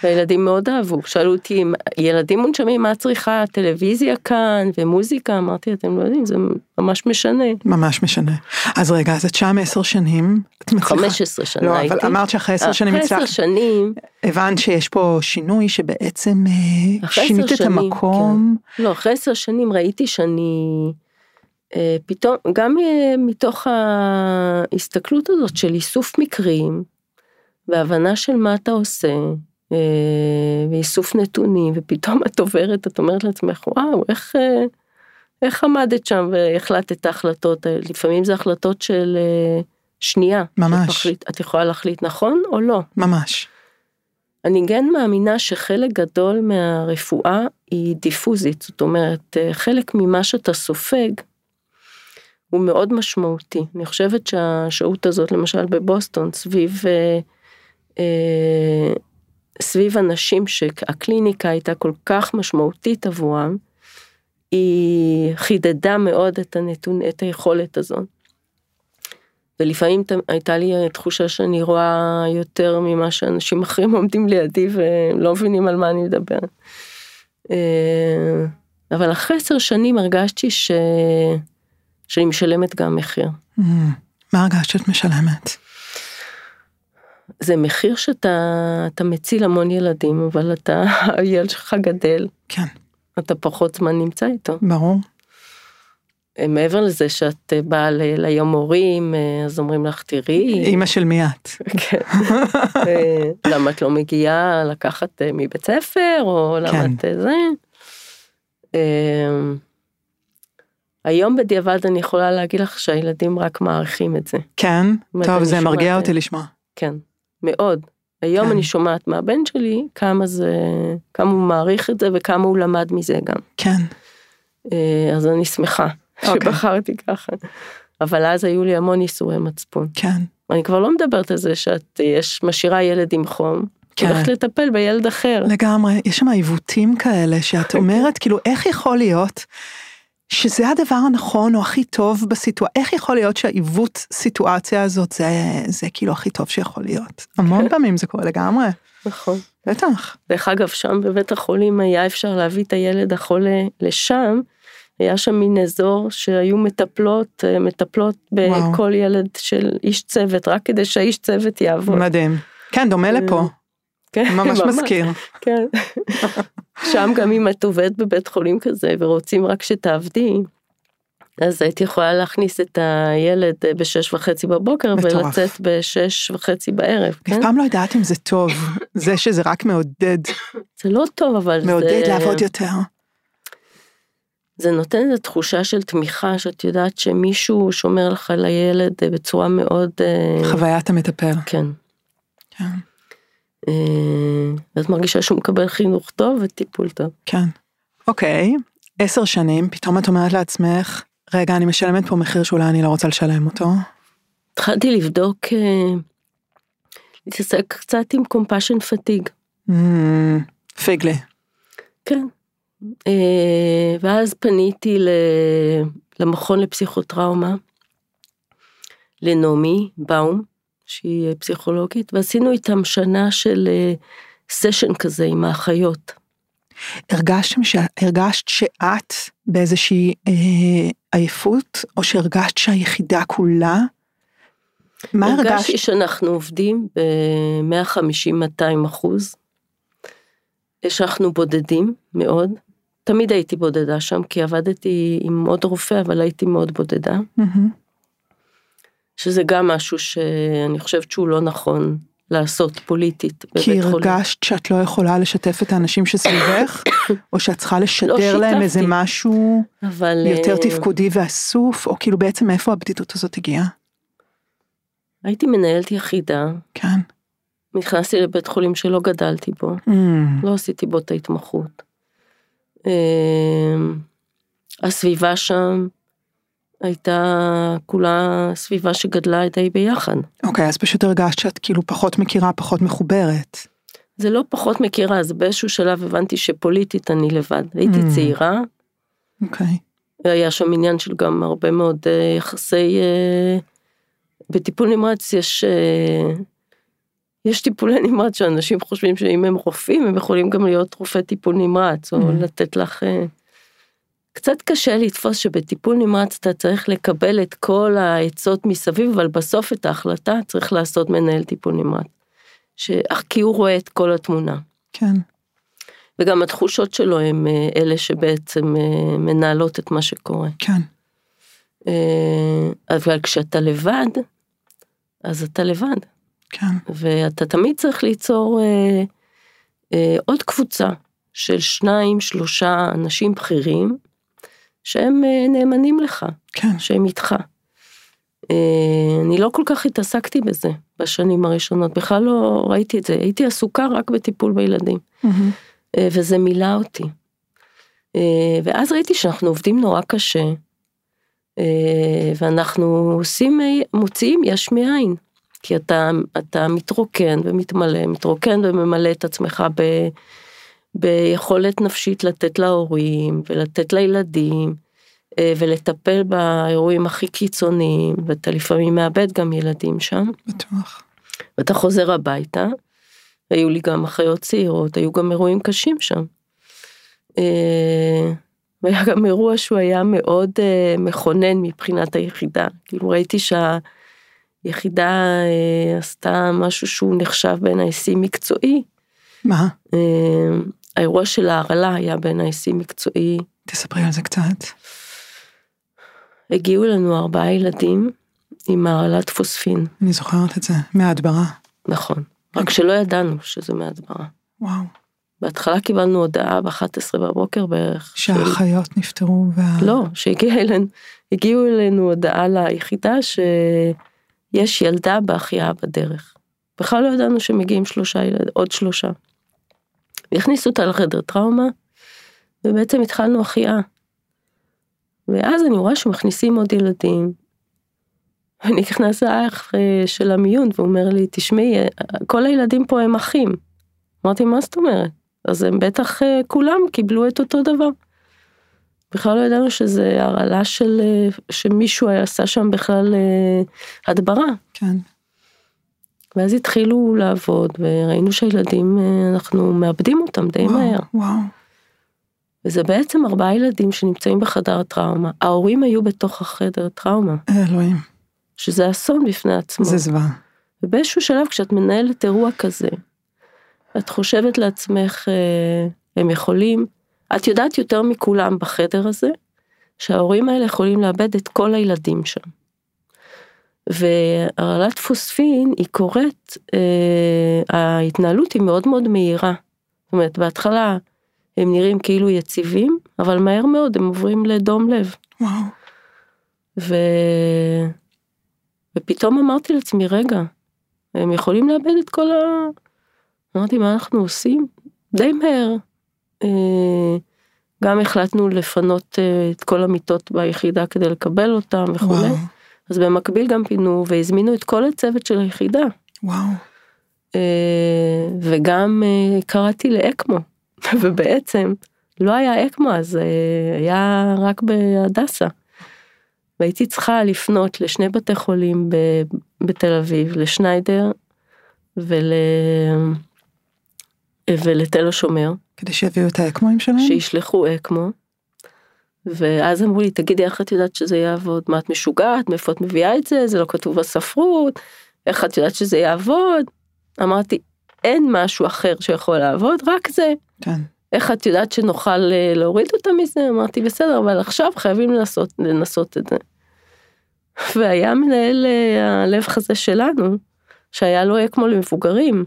והילדים מאוד אהבו, שאלו אותי, ילדים מונשמים, מה צריכה? טלוויזיה כאן ומוזיקה, אמרתי, אתם לא יודעים, זה ממש משנה. ממש משנה. אז רגע, אז את שם 10 שנים, את מצליחה? 15 שנה לא, הייתי. אבל אמרת שאחרי 10 שנים מצליחה. אחרי 10 שנים. הבנת שיש פה שינוי שבעצם שינית את המקום. כן. לא, אחרי 10 שנים ראיתי שאני... פתאום, גם מתוך ההסתכלות הזאת של איסוף מקרים, והבנה של מה אתה עושה, ואיסוף נתונים, ופתאום את עוברת, את אומרת לעצמך, וואו, איך עמדת שם, והחלטת ההחלטות, לפעמים זה החלטות של שנייה. ממש. את יכולה להחליט נכון או לא? ממש. אני גם מאמינה שחלק גדול מהרפואה היא דיפוזית, זאת אומרת, חלק ממה שאתה סופג, הוא מאוד משמעותי. אני חושבת שהשעות הזאת, למשל בבוסטון, סביב אנשים שהקליניקה הייתה כל כך משמעותית עבורם, היא חידדה מאוד את היכולת הזאת. ולפעמים הייתה לי תחושה שאני רואה יותר ממה שאנשים אחרים עומדים לידי, ולא מבינים על מה אני מדבר. אבל אחרי 10 שנים הרגשתי שאני משלמת גם מחיר. מה הרגשת שאת משלמת? זה מחיר שאתה מציל המון ילדים, אבל אתה, הילד שלך גדל. כן. אתה פחות זמן נמצא איתו. ברור. מעבר לזה שאת באה ליום הורים, אז אומרים לך, תראי. אמא של מי את. כן. למה את לא מגיעה לקחת מבית ספר, או למה את זה. היום בדיעבד אני יכולה להגיד לך שהילדים רק מעריכים את זה. כן? טוב, זה מרגיע אותי לשמוע. כן, מאוד. היום אני שומעת מהבן שלי, כמה הוא מעריך את זה, וכמה הוא למד מזה גם. כן. אז אני שמחה שבחרתי ככה. אבל אז היו לי המון איסורי מצפון. כן. אני כבר לא מדברת על זה שאת משאירה ילד עם חום, הולכת לטפל בילד אחר. לגמרי, יש שם עיוותים כאלה, שאת אומרת, כאילו, איך יכול להיות... שזה הדבר הנכון או הכי טוב בסיטואציה, איך יכול להיות שהעיוות סיטואציה הזאת, זה כאילו הכי טוב שיכול להיות. המון פעמים זה קורה לגמרי. נכון. בטח. דרך אגב, שם בבית החולים היה אפשר להביא את הילד החולה לשם, היה שם מין אזור שהיו מטפלות בכל ילד של איש צוות, רק כדי שהאיש צוות יעבוד. מדהים. כן, דומה לפה. ממש מזכיר. כן. שם גם אם את עובדת בבית חולים כזה, ורוצים רק שתעבדי, אז היית יכולה להכניס את הילד 6:30 בבוקר, ולצאת 6:30 בערב. אף פעם לא יודעת אם זה טוב, זה שזה רק מעודד. זה לא טוב, אבל זה... מעודד לעבוד יותר. זה נותן את התחושה של תמיכה, שאת יודעת שמישהו שומר לך לילד בצורה מאוד... חוויית המטפל. כן. כן. ואת מרגישה שהוא מקבל חינוך טוב וטיפול טוב. כן. אוקיי, 10 שנים, פתאום את אומרת לעצמך, רגע, אני משלמת פה מחיר שאולי אני לא רוצה לשלם אותו. התחלתי לבדוק, להתעסק קצת עם compassion fatigue. פיגלי. כן. ואז פניתי למכון לפסיכוטראומה, לנעמי באום, שהיא פסיכולוגית, ועשינו איתם שנה של סשן כזה עם האחיות. הרגשת שאת באיזושהי עייפות, או שהרגשת שהיחידה כולה? מה הרגשת? הרגשתי שאנחנו עובדים ב-150-200%, שאנחנו בודדים מאוד, תמיד הייתי בודדה שם, כי עבדתי עם עוד רופא, אבל הייתי מאוד בודדה. שזה גם משהו שאני חושבת שהוא לא נכון לעשות פוליטית בבית חולים. כי הרגשת שאת לא יכולה לשתף את האנשים שסביבך, או שאת צריכה לשדר להם איזה משהו יותר תפקודי ואסוף, או כאילו בעצם מאיפה הבדידות הזאת הגיעה? הייתי מנהלת יחידה. כן. נכנסתי לבית חולים שלא גדלתי בו, לא עשיתי בו את ההתמחות. הסביבה שם הייתה כולה סביבה שגדלה די ביחד. אוקיי, אז פשוט הרגשת שאת כאילו פחות מכירה, פחות מחוברת. זה לא פחות מכירה, אז באיזשהו שלב הבנתי שפוליטית אני לבד. הייתי צעירה. אוקיי. היה שם עניין של גם הרבה מאוד יחסי, בטיפול נמרץ יש טיפולי נמרץ שאנשים חושבים שאם הם רופאים, הם יכולים גם להיות רופא טיפול נמרץ, או לתת לך... קצת קשה לתפוס שבטיפול נמרץ אתה צריך לקבל את כל העצות מסביב, אבל בסוף את ההחלטה צריך לעשות מנהל טיפול נמרץ. כי הוא רואה את כל התמונה. כן. וגם התחושות שלו הם אלה שבעצם מנהלות את מה שקורה. כן. אבל כשאתה לבד, אז אתה לבד. כן. ואתה תמיד צריך ליצור עוד קבוצה של 2-3 אנשים בכירים, שהם נאמנים לך, כן. שהם איתך. אני לא כל כך התעסקתי בזה בשנים הראשונות, בכלל לא ראיתי את זה, הייתי עסוקה רק בטיפול בילדים, וזה מילא אותי. ואז ראיתי שאנחנו עובדים נורא קשה, ואנחנו מוציאים יש מאין, כי אתה מתרוקן ומתמלא, מתרוקן וממלא את עצמך ביכולת נפשית לתת להורים, ולתת לילדים, ולטפל באירועים הכי קיצוניים, ואתה לפעמים מאבד גם ילדים שם. בטוח. ואתה חוזר הביתה, היו לי גם אחיות צעירות, היו גם אירועים קשים שם. והיה גם אירוע שהוא היה מאוד מכונן מבחינת היחידה, כאילו ראיתי שהיחידה עשתה משהו שהוא נחשב בין היסים מקצועי, מה? האירוע של ההרעלה היה בין היסים מקצועי. תספרי על זה קצת. הגיעו לנו 4 ילדים עם הרעלת פוספין. אני זוכרת את זה, מההדברה. נכון, רק שלא ידענו שזה מההדברה. וואו. בהתחלה קיבלנו הודעה ב-11 בבוקר בערך. שהחיות נפטרו. לא, שהגיעו אלינו הודעה ליחידה שיש ילדה בהחייאה בדרך. בכלל לא ידענו שמגיעים 3 עוד 3. הכניסו אותה לחדר טראומה, ובעצם התחלנו החייאה. ואז אני רואה שמכניסים עוד ילדים. אני נכנס לאח של המיון, והוא אומר לי, תשמעי, כל הילדים פה הם אחים. אמרתי, מה זאת אומרת? אז הם בטח כולם קיבלו את אותו דבר. בכלל לא ידענו שזה הרעלה שמישהו עשה שם בכלל הדברה. כן. ואז התחילו לעבוד, וראינו שהילדים, אנחנו מאבדים אותם די מהר. וואו. וזה בעצם 4 ילדים שנמצאים בחדר הטראומה. ההורים היו בתוך החדר הטראומה. אלוהים. שזה אסון בפני עצמו. זה זוועה. ובאיזשהו שלב, כשאת מנהלת אירוע כזה, את חושבת לעצמך, הם יכולים, את יודעת יותר מכולם בחדר הזה, שההורים האלה יכולים לאבד את כל הילדים שם. והרעלת פוספין היא קורית, ההתנהלות היא מאוד מאוד מהירה. זאת אומרת, בהתחלה הם נראים כאילו יציבים, אבל מהר מאוד הם עוברים לדום לב. וואו. ופתאום אמרתי לעצמי, רגע, הם יכולים לאבד את כל אמרתי, מה אנחנו עושים? די מהר. גם החלטנו לפנות את כל המיטות ביחידה כדי לקבל אותם וכו'. אז במקביל גם פינו והזמינו את כל הצוות של היחידה. וואו. וגם קראתי לאקמו. ובעצם לא היה אקמו, אז היה רק בהדסה. והייתי צריכה לפנות ל2 בתי חולים בתל אביב, לשניידר ולתל השומר. כדי שיביאו את האקמוים שלהם? שישלחו אקמו. ואז אמרו לי, תגידי, איך את יודעת שזה יעבוד? מה את משוגעת? מאיפה את מביאה את זה? זה לא כתוב בספרות. איך את יודעת שזה יעבוד? אמרתי, אין משהו אחר שיכול לעבוד, רק זה. כן. איך את יודעת שנוכל להוריד אותה מזה? אמרתי, בסדר, אבל עכשיו חייבים לנסות את זה. והיה מנהל הלב חזה שלנו, שהיה לו אקמו למבוגרים.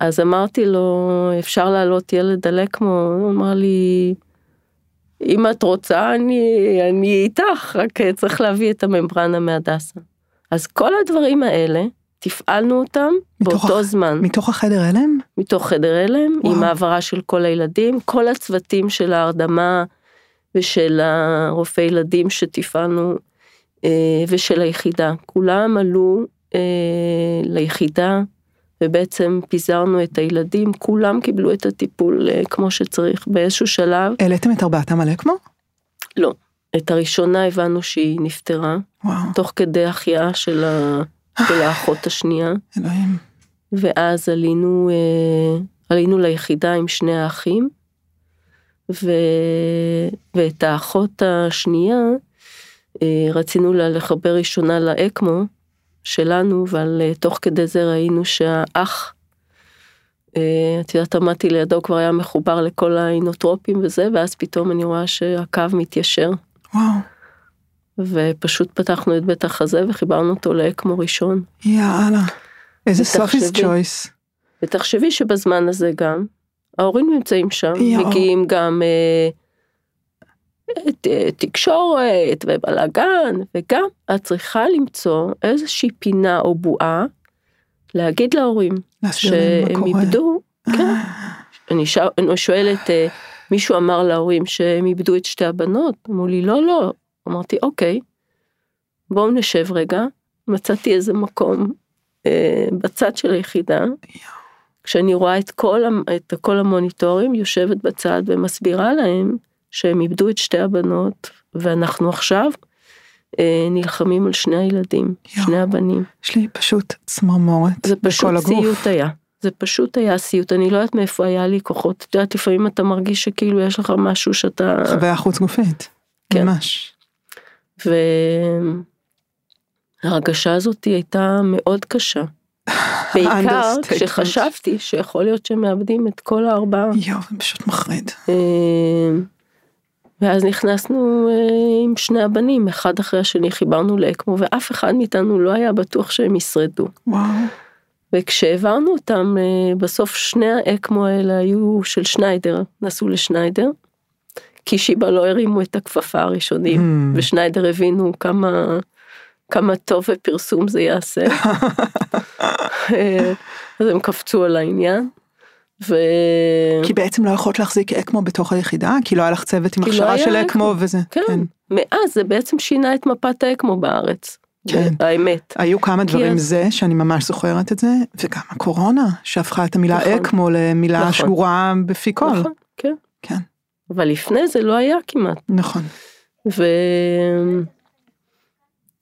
אז אמרתי לו, אפשר לעלות ילד על אקמו? הוא אמר לי, אם את רוצה, אני איתך, רק צריך להביא את הממברנה מהדסה. אז כל הדברים האלה, תפעלנו אותם באותו זמן. מתוך החדר הלם? מתוך חדר הלם, עם העברה של כל הילדים, כל הצוותים של ההרדמה ושל הרופא ילדים שטיפלנו, ושל היחידה. כולם עלו ליחידה, ובעצם פיזרנו את הילדים, כולם קיבלו את הטיפול כמו שצריך באיזשהו שלב. העליתם את 4 על אקמו? לא. את הראשונה הבנו שהיא נפטרה, תוך כדי החייאה של האחות השנייה. אלוהים. ואז עלינו ליחידה עם 2 האחים, ואת האחות השנייה, רצינו לה לחבר ראשונה לאקמו שלנו, אבל תוך כדי זה ראינו שהאח, את יודעת, עמדתי לידו, כבר היה מחובר לכל האינוטרופים וזה, ואז פתאום אני רואה שהקו מתיישר. וואו. ופשוט פתחנו את בית החזה וחיברנו אותו לאקמו ראשון. יאללה, איזה סלאפיס ג'ויס. ותחשבי שבזמן הזה גם, ההורים נמצאים שם, מגיעים גם תקשורת ובלגן, וגם את צריכה למצוא איזושהי פינה או בועה, להגיד להורים שהם איבדו, כן. אני שואלת, מישהו אמר להורים שהם איבדו את 2 הבנות, אמרו לי לא, לא, אמרתי אוקיי, בואו נשב רגע, מצאתי איזה מקום בצד של היחידה, כשאני רואה את כל המוניטורים, יושבת בצד ומסבירה להם, שהם איבדו את 2 הבנות, ואנחנו עכשיו נלחמים על 2 הילדים, 2 הבנים. יש לי פשוט צמרמורת בכל הגוף. זה פשוט היה סיוט, אני לא יודעת מאיפה היה לי כוחות, אתה יודעת, לפעמים אתה מרגיש שכאילו יש לך משהו שאתה... חוויה חוץ גופית, כן. ממש. והרגשה הזאת הייתה מאוד קשה. בעיקר כשחשבתי שיכול להיות שמאבדים את כל 4. יואו, זה פשוט מחריד. ואז נכנסנו עם 2 הבנים, אחד אחרי השני חיברנו לאקמו, ואף אחד מאיתנו לא היה בטוח שהם ישרדו. וואו. וכשעברנו אותם, בסוף 2 האקמו האלה היו של שניידר, נסעו לשניידר, כי שיבה לא הרימו את הכפפה הראשונים, ושניידר הבינו כמה טוב ופרסום זה יעשה. אז הם קפצו על העניין. כי בעצם לא יכולת להחזיק אקמו בתוך היחידה, כי לא היה לך צוות עם הכשרה של אקמו וזה. כן, מאז זה בעצם שינה את מפת האקמו בארץ. האמת. היו כמה דברים זה, שאני ממש זוכרת את זה, וגם הקורונה, שהפכה את המילה אקמו למילה שגורה בפי כל. נכון, כן. אבל לפני זה לא היה כמעט. נכון.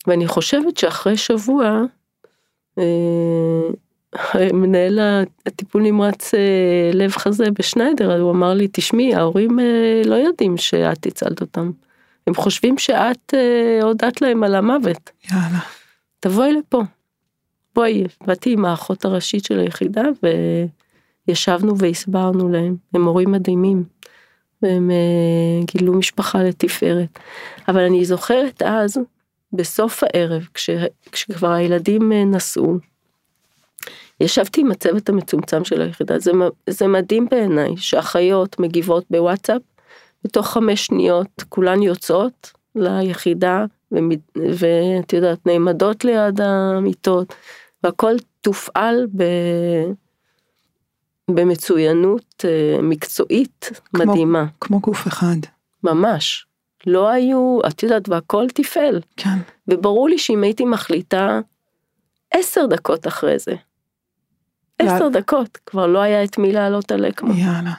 ואני חושבת שאחרי שבוע, מנהל הטיפול נמרץ לב חזה בשניידר, הוא אמר לי, תשמעי, ההורים לא יודעים שאת הצלת אותם. הם חושבים שאת הודעת להם על המוות. יאללה. תבואי לפה. בואי, באתי עם האחות הראשית של היחידה, וישבנו והסברנו להם. הם הורים מדהימים. והם גילו משפחה לתפארת. אבל אני זוכרת אז, בסוף הערב, כשכבר הילדים נסעו, ישבתי עם הצוות המצומצם של היחידה, זה מדהים בעיניי, שהאחיות מגיבות בוואטסאפ, בתוך 5 שניות, כולן יוצאות ליחידה, ואת יודעת, נעמדות ליד המיטות, והכל תופעל במצוינות מקצועית מדהימה. כמו גוף אחד. ממש. לא היו, את יודעת, והכל תפעל. כן. וברור לי שאם הייתי מחליטה, 10 דקות אחרי זה, 10 דקות, כבר לא היה את מי לעלות עלי כמו. יאללה.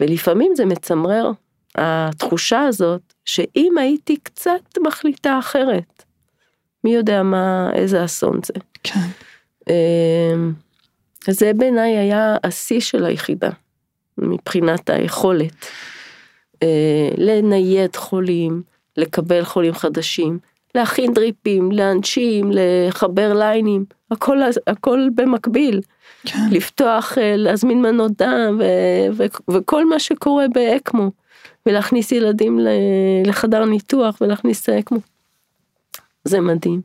ולפעמים זה מצמרר, התחושה הזאת, שאם הייתי קצת מחליטה אחרת, מי יודע איזה אסון זה. כן. זה בעיניי היה השיא של היחידה, מבחינת היכולת, לנייד חולים, לקבל חולים חדשים, להכין דריפים, לאנשים, לחבר ליינים, הכל במקביל. כן. לפתוח, להזמין מנות דם, וכל מה שקורה באקמו, ולהכניס ילדים לחדר ניתוח, ולהכניס אקמו. זה מדהים.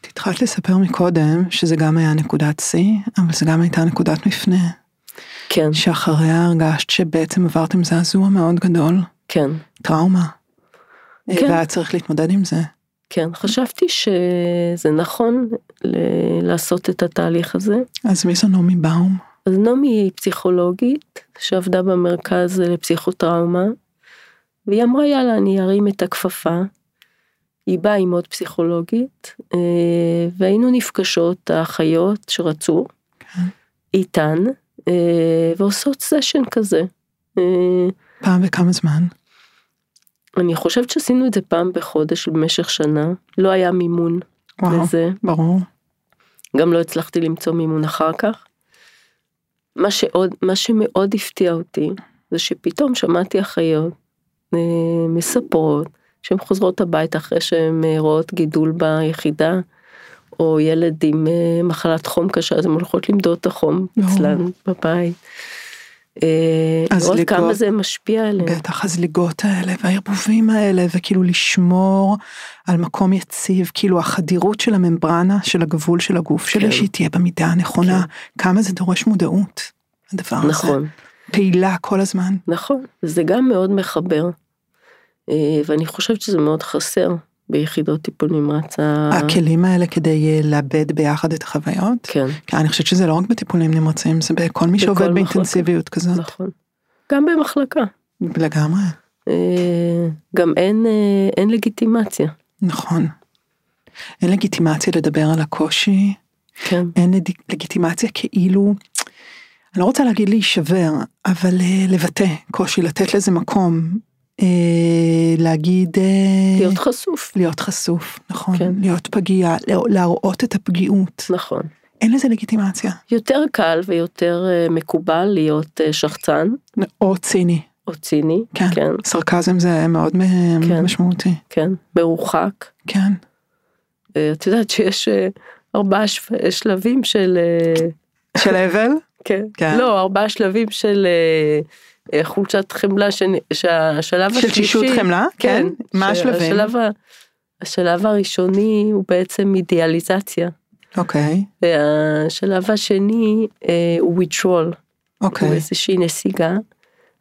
תתחלת לספר מקודם, שזה גם היה נקודת סי, אבל זה גם הייתה נקודת מפנה. כן. שאחריה הרגשת שבעצם עברתם זעזוע מאוד גדול. כן. טראומה. והיה צריך להתמודד עם זה. כן, חשבתי שזה נכון לעשות את התהליך הזה. אז מי זו נעמי באום? אז נעמי היא פסיכולוגית שעבדה במרכז לפסיכוטראומה, והיא אמרה יאללה אני ארים את הכפפה, היא באה עם עוד פסיכולוגית, והיינו נפגשות האחיות שרצו איתן, ועושות סשן כזה. פעם בכמה זמן? אני חושבת שעשינו את זה פעם בחודש במשך שנה, לא היה מימון לזה. ברור. גם לא הצלחתי למצוא מימון אחר כך. מה שמאוד הפתיע אותי, זה שפתאום שמעתי אחיות מספרות, שהן חוזרות הבית אחרי שהן רואות גידול ביחידה, או ילד עם מחלת חום קשה, אז הן הולכות למדוד את החום אצלן בבית. עוד כמה זה משפיע עליהם. בטח, הזליגות האלה והערבובים האלה, וכאילו לשמור על מקום יציב, כאילו החדירות של הממברנה, של הגבול של הגוף שלי, שהיא תהיה במידה הנכונה. כמה זה דורש מודעות, הדבר הזה. נכון. פעילה כל הזמן. נכון, זה גם מאוד מחבר. ואני חושבת שזה מאוד חסר ביחידות טיפול נמרץ. הכלים האלה כדי לאבד ביחד את החוויות? כן. אני חושבת שזה לא רק בטיפולים נמרצים, זה בכל מי שעובד באינטנסיביות כזאת. נכון. גם במחלקה. לגמרי. גם אין לגיטימציה. נכון. אין לגיטימציה לדבר על הקושי. כן. אין לגיטימציה כאילו, אני לא רוצה להגיד להישבר, אבל לבטא קושי, לתת לזה מקום. להגיד להיות חשוף. להיות חשוף, נכון. כן. להיות פגיעה, להראות את הפגיעות. נכון. אין לזה לגיטימציה. יותר קל ויותר מקובל להיות שחצן. או ציני. או ציני, כן. כן. סרקזם זה מאוד כן. משמעותי. כן, מרוחק. כן. את יודעת שיש 4 שלבים של... של אבל? כן. כן. לא, 4 שלבים של... חולשת חמלה, שהשלב השלישי, של שישות חמלה, כן, מה השלבים? השלב הראשוני הוא בעצם אידיאליזציה. אוקיי. והשלב השני הוא withdrawal. אוקיי. הוא איזושהי נסיגה.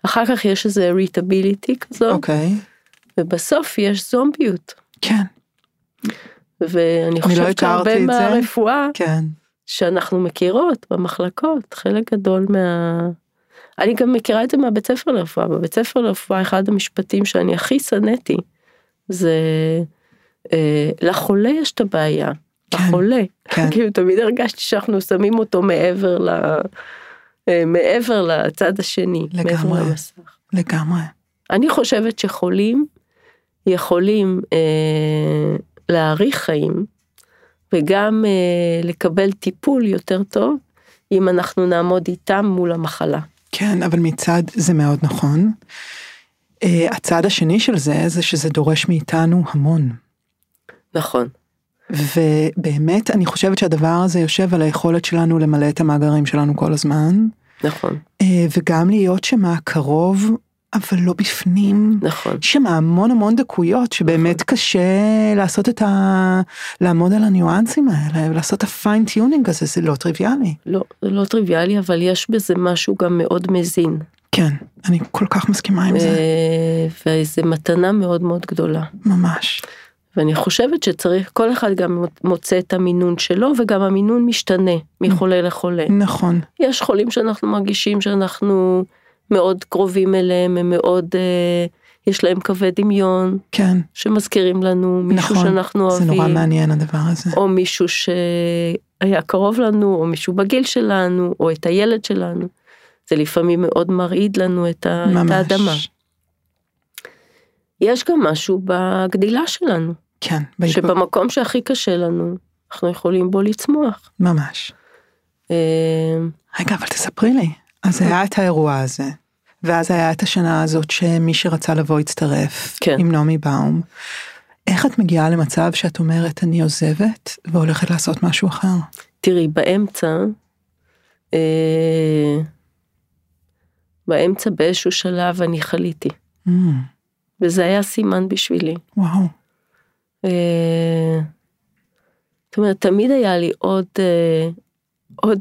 אחר כך יש איזו irritability כזו. אוקיי. ובסוף יש זומביות. כן. ואני חושבת שהרבה מהרפואה, שאנחנו מכירות במחלקות, חלק גדול מה... אני גם מכירה את זה מהבית ספר לרפואה. בבית ספר לרפואה, אחד המשפטים שאני הכי שנאתי, זה לחולה יש את הבעיה. לחולה. כאילו תמיד הרגשתי שאנחנו שמים אותו מעבר לצד השני. לגמרי. לגמרי. אני חושבת שחולים יכולים להאריך חיים, וגם לקבל טיפול יותר טוב, אם אנחנו נעמוד איתם מול המחלה. כן, אבל מצד זה מאוד נכון. הצד השני של זה, זה שזה דורש מאיתנו המון. נכון. ובאמת, אני חושבת שהדבר הזה יושב על היכולת שלנו למלא את המאגרים שלנו כל הזמן. נכון. וגם להיות שמה קרוב, אבל לא בפנים. נכון. שמה המון המון דקויות, שבאמת נכון. קשה לעשות את ה... לעמוד על הניואנסים האלה, לעשות הפיינטיונינג הזה, זה לא טריוויאלי. לא, זה לא טריוויאלי, אבל יש בזה משהו גם מאוד מזין. כן, אני כל כך מסכימה עם זה. וזה מתנה מאוד מאוד גדולה. ממש. ואני חושבת שצריך, כל אחד גם מוצא את המינון שלו, וגם המינון משתנה, מחולה לחולה. נכון. יש חולים שאנחנו מרגישים שאנחנו... מאוד קרובים אליהם, הם מאוד, יש להם קווי דמיון, כן. שמזכירים לנו מישהו נכון, שאנחנו אוהבים. זה נורא מעניין הדבר הזה. או מישהו שהיה קרוב לנו, או מישהו בגיל שלנו, או את הילד שלנו. זה לפעמים מאוד מרעיד לנו את האדמה. יש גם משהו בגדילה שלנו. כן. שבמקום שהכי קשה לנו, אנחנו יכולים בו לצמוח. ממש. רגע, אבל תספרי לי. אז היה את האירוע הזה, ואז היה את השנה הזאת שמי שרצה לבוא יצטרף, כן. עם נעמי באום. איך את מגיעה למצב שאת אומרת, אני עוזבת, והולכת לעשות משהו אחר? תראי, באמצע באיזשהו שלב אני חליתי. וזה היה סימן בשבילי. וואו. זאת אומרת, תמיד היה לי עוד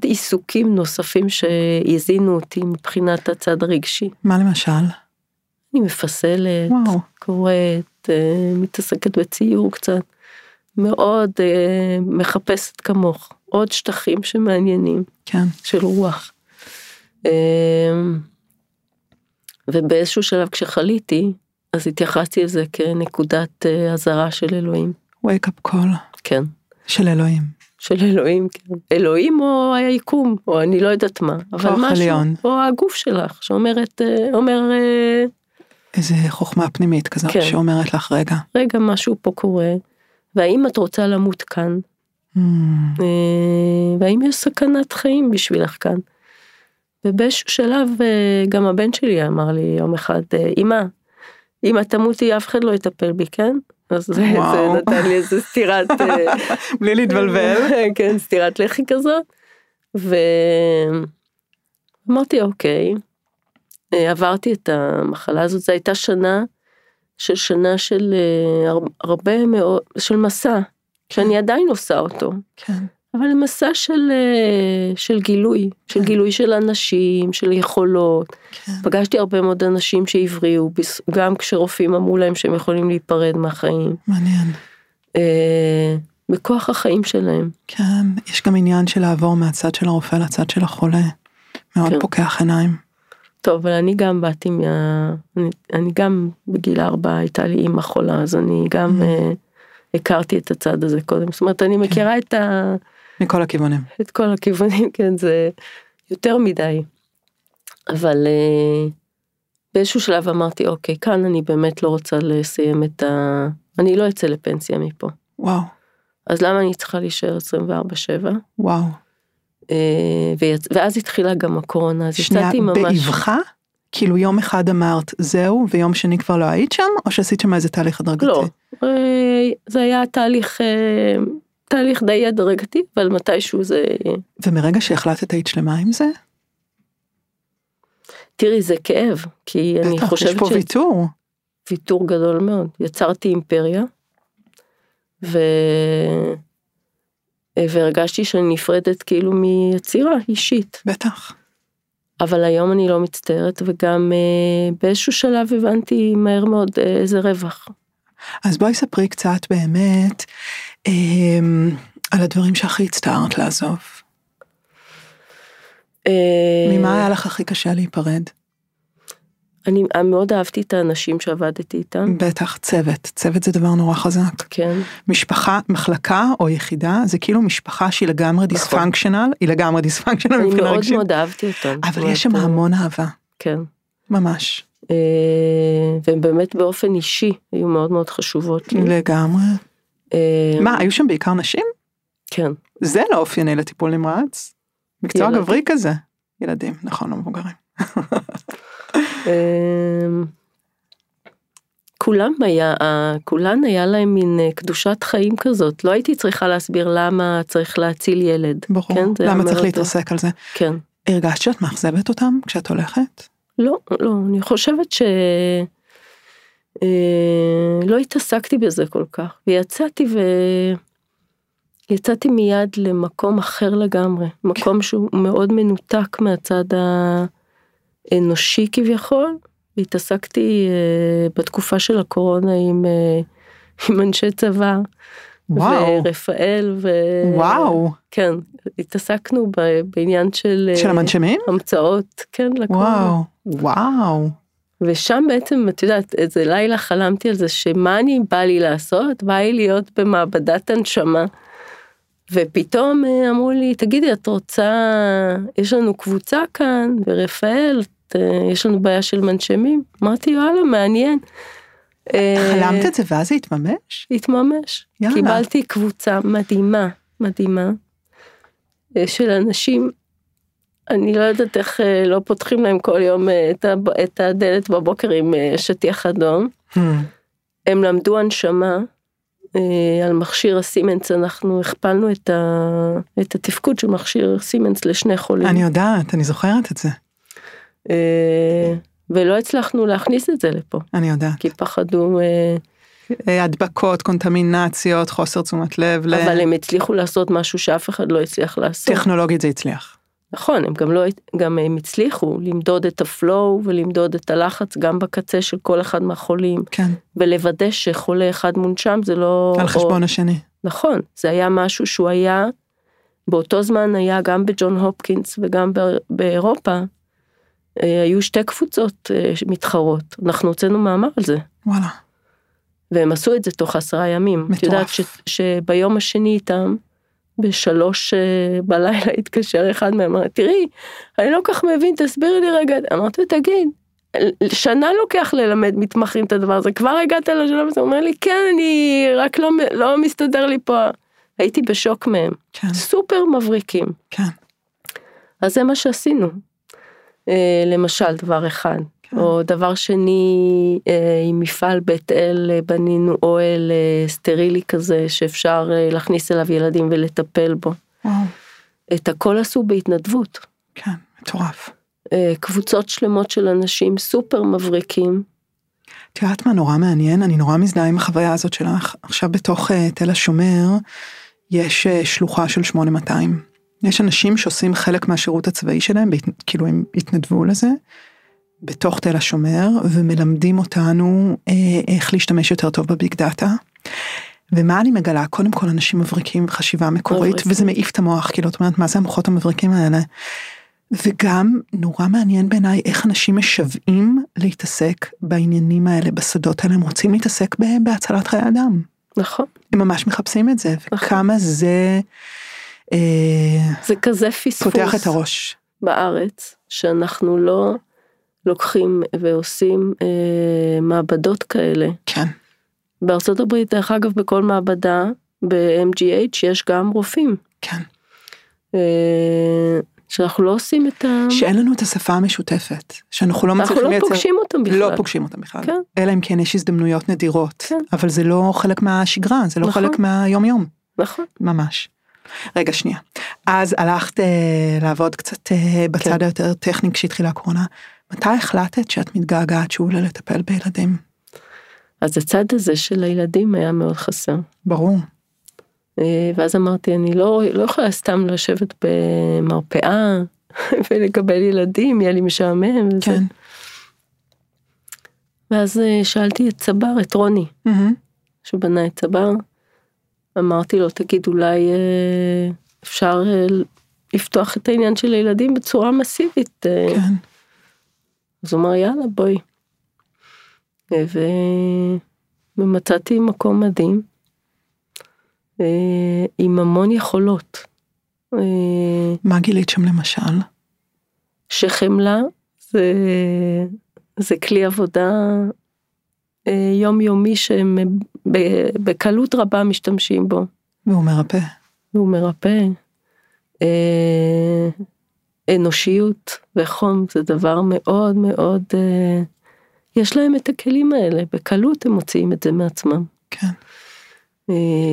עיסוקים נוספים שהזינו אותי מבחינת הצד הרגשי. מה למשל? אני מפסלת, קוראת, מתעסקת בציור קצת, מאוד מחפשת כמוך, עוד שטחים שמעניינים, כן. של רוח. ובאיזשהו שלב כשחליתי, אז התייחסתי לזה כנקודת הזרה של אלוהים. wake up call. כן. של אלוהים. של אלוהים, כן. אלוהים או היקום, או אני לא יודעת מה. אבל משהו, עליון. או הגוף שלך, שאומרת, איזה חוכמה פנימית כזו, כן. שאומרת לך, רגע. רגע, משהו פה קורה, והאם את רוצה למות כאן? והאם יש סכנת חיים בשבילך כאן? ובאיזשהו שלב, גם הבן שלי אמר לי יום אחד, אמא, אם את תמותי, אף אחד לא יטפל בי, כן? אז זה נתן לי איזה סתירת... בלי להתבלבל. כן, סתירת לחי כזאת. ואמרתי, אוקיי, עברתי את המחלה הזאת, זו הייתה שנה של הרבה מאוד, של מסע, שאני עדיין עושה אותו. כן. אבל למסע של גילוי, של גילוי של אנשים, של יכולות. פגשתי הרבה מאוד אנשים שהבריאו, גם כשרופאים אמרו להם שהם יכולים להיפרד מהחיים. מעניין. בכוח החיים שלהם. כן, יש גם עניין של לעבור מהצד של הרופא לצד של החולה. מאוד פוקח עיניים. טוב, אבל אני גם באתי אני גם בגיל 4 הייתה לי אמא חולה, אז אני גם הכרתי את הצד הזה קודם. זאת אומרת, אני מכירה את ה... מכל הכיוונים. את כל הכיוונים, כן, זה יותר מדי. אבל באיזשהו שלב אמרתי, אוקיי, כאן אני באמת לא רוצה לסיים את ה... אני לא אצא לפנסיה מפה. וואו. אז למה אני צריכה להישאר 24/7? וואו. ואז התחילה גם הקורונה, שנייה, אז יצאתי ממש... באבחה? כאילו יום אחד אמרת זהו, ויום שני כבר לא היית שם, או שעשית שם איזה תהליך הדרגתי? לא, זה היה תהליך די הדרגתי, אבל מתישהו זה... ומרגע שהחלטת היית שלמה עם זה? תראי, זה כאב, כי אני חושבת ש... יש פה ויתור. ויתור גדול מאוד. יצרתי אימפריה, והרגשתי שאני נפרדת כאילו מיצירה אישית. בטח. אבל היום אני לא מצטערת, וגם באיזשהו שלב הבנתי מהר מאוד איזה רווח. אז בואי ספרי קצת באמת על הדברים שהכי הצטערת לעזוב. ממה היה לך הכי קשה להיפרד? אני מאוד אהבתי את האנשים שעבדתי איתם. בטח, צוות. צוות זה דבר נורא חזק. כן. משפחה, מחלקה או יחידה, זה כאילו משפחה שהיא לגמרי דיספנקשנל, היא לגמרי דיספנקשנל. אני מאוד מאוד אהבתי אותם. אבל יש שם המון אהבה. כן. ממש. והם באמת באופן אישי היו מאוד מאוד חשובות לי. לגמרי. מה, היו שם בעיקר נשים? כן. זה לא אופייני לטיפול נמרץ? מקצוע גברי כזה? ילדים, נכון, לא מבוגרים. כולן היה להם מין קדושת חיים כזאת, לא הייתי צריכה להסביר למה צריך להציל ילד. ברור, למה צריך להתרסק על זה. כן. הרגשת שאת מאכזבת אותם כשאת הולכת? לא, לא, אני חושבת ש... לא התעסקתי בזה כל כך, ויצאתי מיד למקום אחר לגמרי, מקום שהוא מאוד מנותק מהצד האנושי כביכול, והתעסקתי בתקופה של הקורונה עם אנשי צבא, וואו. ורפאל, וואו. כן, התעסקנו בעניין של המנשמים? המצאות, כן, לקורונה. וואו, וואו. ושם בעצם, את יודעת, איזה לילה חלמתי על זה, שמה אני בא לי לעשות? בא לי להיות במעבדת הנשמה. ופתאום אמרו לי, תגידי, את רוצה, יש לנו קבוצה כאן, ברפאל, יש לנו בעיה של מנשמים. אמרתי, יאללה, מעניין. חלמת את זה ואז זה התממש? התממש. יאללה. קיבלתי קבוצה מדהימה, מדהימה, של אנשים, אני לא יודעת איך לא פותחים להם כל יום את הדלת בבוקר עם שטיח אדום. הם למדו הנשמה על מכשיר הסימנס, אנחנו הכפלנו את התפקוד של מכשיר סימנס לשני חולים. אני יודעת, אני זוכרת את זה. ולא הצלחנו להכניס את זה לפה. אני יודעת. כי פחדו... הדבקות, קונטמינציות, חוסר תשומת לב. אבל הם הצליחו לעשות משהו שאף אחד לא הצליח לעשות. טכנולוגית זה הצליח. נכון, הם גם הצליחו למדוד את הפלואו ולמדוד את הלחץ גם בקצה של כל אחד מהחולים. כן. ולוודא שחולה אחד מונשם זה לא... על חשבון השני. נכון, זה היה משהו שהוא היה, באותו זמן היה גם בג'ון הופקינס וגם באירופה, היו שתי קבוצות מתחרות, אנחנו הוצאנו מאמר על זה. וואלה. והם עשו את זה תוך 10 ימים. מטורף. את יודעת שביום השני איתם, ב-3 בלילה התקשר אחד מהם, אמר, תראי, אני לא כך מבין, תסבירי לי רגע. אמרתי, תגיד, שנה לוקח ללמד מתמחים את הדבר הזה, כבר הגעת לשלב הזה, הוא אומר לי, כן, אני רק לא מסתדר לי פה. הייתי בשוק מהם. כן. סופר מבריקים. כן. אז זה מה שעשינו. למשל, דבר אחד. כן. או דבר שני, עם מפעל בית אל, בנינו אוהל סטרילי כזה, שאפשר להכניס אליו ילדים ולטפל בו. וואו. את הכל עשו בהתנדבות. כן, מטורף. קבוצות שלמות של אנשים סופר מבריקים. את יודעת מה נורא מעניין? אני נורא מזדהה עם החוויה הזאת שלך. עכשיו בתוך תל השומר יש שלוחה של 8200. יש אנשים שעושים חלק מהשירות הצבאי שלהם, כאילו הם התנדבו לזה, בתוך תל השומר, ומלמדים אותנו איך להשתמש יותר טוב בביג דאטה. ומה אני מגלה? קודם כל אנשים מבריקים חשיבה מקורית, וזה מעיף את המוח, כאילו, זאת אומרת, מה זה המוחות המבריקים האלה? וגם נורא מעניין בעיניי איך אנשים משוועים להתעסק בעניינים האלה, בשדות האלה, הם רוצים להתעסק בהצלת חיי אדם. נכון. הם ממש מחפשים את זה, וכמה זה... זה כזה פספוס. פותח את הראש. בארץ, שאנחנו לא לוקחים ועושים מעבדות כאלה. כן. בארצות הברית, דרך אגב, בכל מעבדה, ב-MGH, יש גם רופאים. כן. שאנחנו לא עושים את ה... שאין לנו את השפה המשותפת, שאנחנו לא מצליחים לייצר... אנחנו לא פוגשים אותם בכלל. לא פוגשים אותם בכלל. כן. אלא אם כן יש הזדמנויות נדירות. כן. אבל זה לא חלק מהשגרה, זה לא נכון. חלק מהיום-יום. נכון. ממש. רגע, שנייה. אז הלכת לעבוד קצת בצד כן. היותר טכני כשהתחילה הקורונה. מתי החלטת שאת מתגעגעת שהוא עולה לטפל בילדים? אז הצד הזה של הילדים היה מאוד חסר. ברור. ואז אמרתי, אני לא יכולה סתם לשבת במרפאה ולקבל ילדים, יהיה לי משעמם. כן. וזה. ואז שאלתי את צבר, את רוני, שבנה את צבר, אמרתי לו, תגיד, אולי אפשר לפתוח את העניין של הילדים בצורה מסיבית. כן. אז הוא אמר, יאללה, בואי. ומצאתי מקום מדהים. עם המון יכולות. מה גילית שם למשל? שחמלה זה כלי עבודה יומיומי שהם בקלות רבה משתמשים בו. והוא מרפא. והוא מרפא. אנושיות וחום זה דבר מאוד מאוד, יש להם את הכלים האלה, בקלות הם מוציאים את זה מעצמם. כן.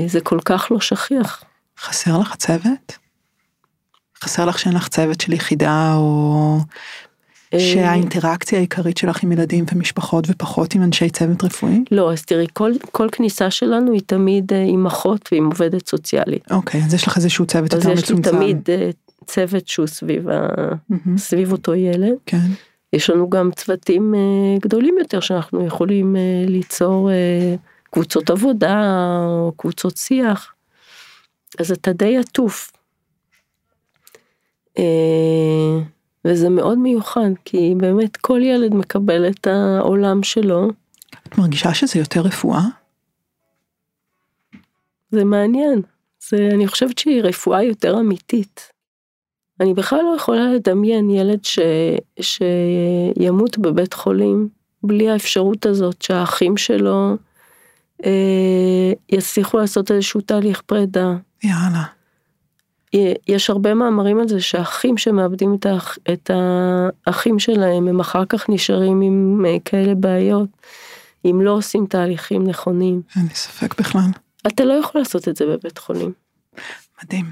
זה כל כך לא שכיח. חסר לך צוות? חסר לך שאין לך צוות של יחידה, או שהאינטראקציה העיקרית שלך עם ילדים ומשפחות ופחות עם אנשי צוות רפואי? לא, אז תראי, כל כניסה שלנו היא תמיד עם אחות ועם עובדת סוציאלית. אוקיי, אז יש לך איזשהו צוות יותר מצומצם. אז יש לי תמיד צוות שהוא סביב אותו ילד. כן. יש לנו גם צוותים גדולים יותר שאנחנו יכולים ליצור... קבוצות עבודה, או קבוצות שיח, אז אתה די עטוף. וזה מאוד מיוחד, כי באמת כל ילד מקבל את העולם שלו. את מרגישה שזה יותר רפואה? זה מעניין. אני חושבת שהיא רפואה יותר אמיתית. אני בכלל לא יכולה לדמיין ילד שימות בבית חולים, בלי האפשרות הזאת שהאחים שלו... יצליחו לעשות איזשהו תהליך פרידה. יאללה. יש הרבה מאמרים על זה שהאחים שמאבדים את האחים שלהם, הם אחר כך נשארים עם כאלה בעיות, אם לא עושים תהליכים נכונים. אין לי ספק בכלל. אתה לא יכול לעשות את זה בבית חולים. מדהים.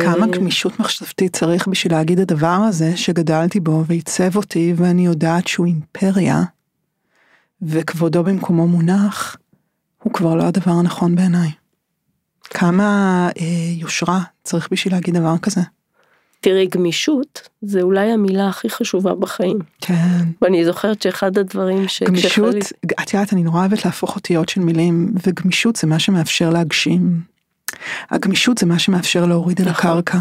כמה גמישות מחשבתי צריך בשביל להגיד הדבר הזה שגדלתי בו ועיצב אותי, ואני יודעת שהוא אימפריה, וכבודו במקומו מונח, הוא כבר לא הדבר הנכון בעיניי. כמה יושרה צריך בשביל להגיד דבר כזה? תראי, גמישות, זה אולי המילה הכי חשובה בחיים. כן. ואני זוכרת שאחד הדברים ש... גמישות, את יודעת, אני נורא אוהבת להפוך אותיות של מילים, וגמישות זה מה שמאפשר להגשים. הגמישות זה מה שמאפשר להוריד על הקרקע.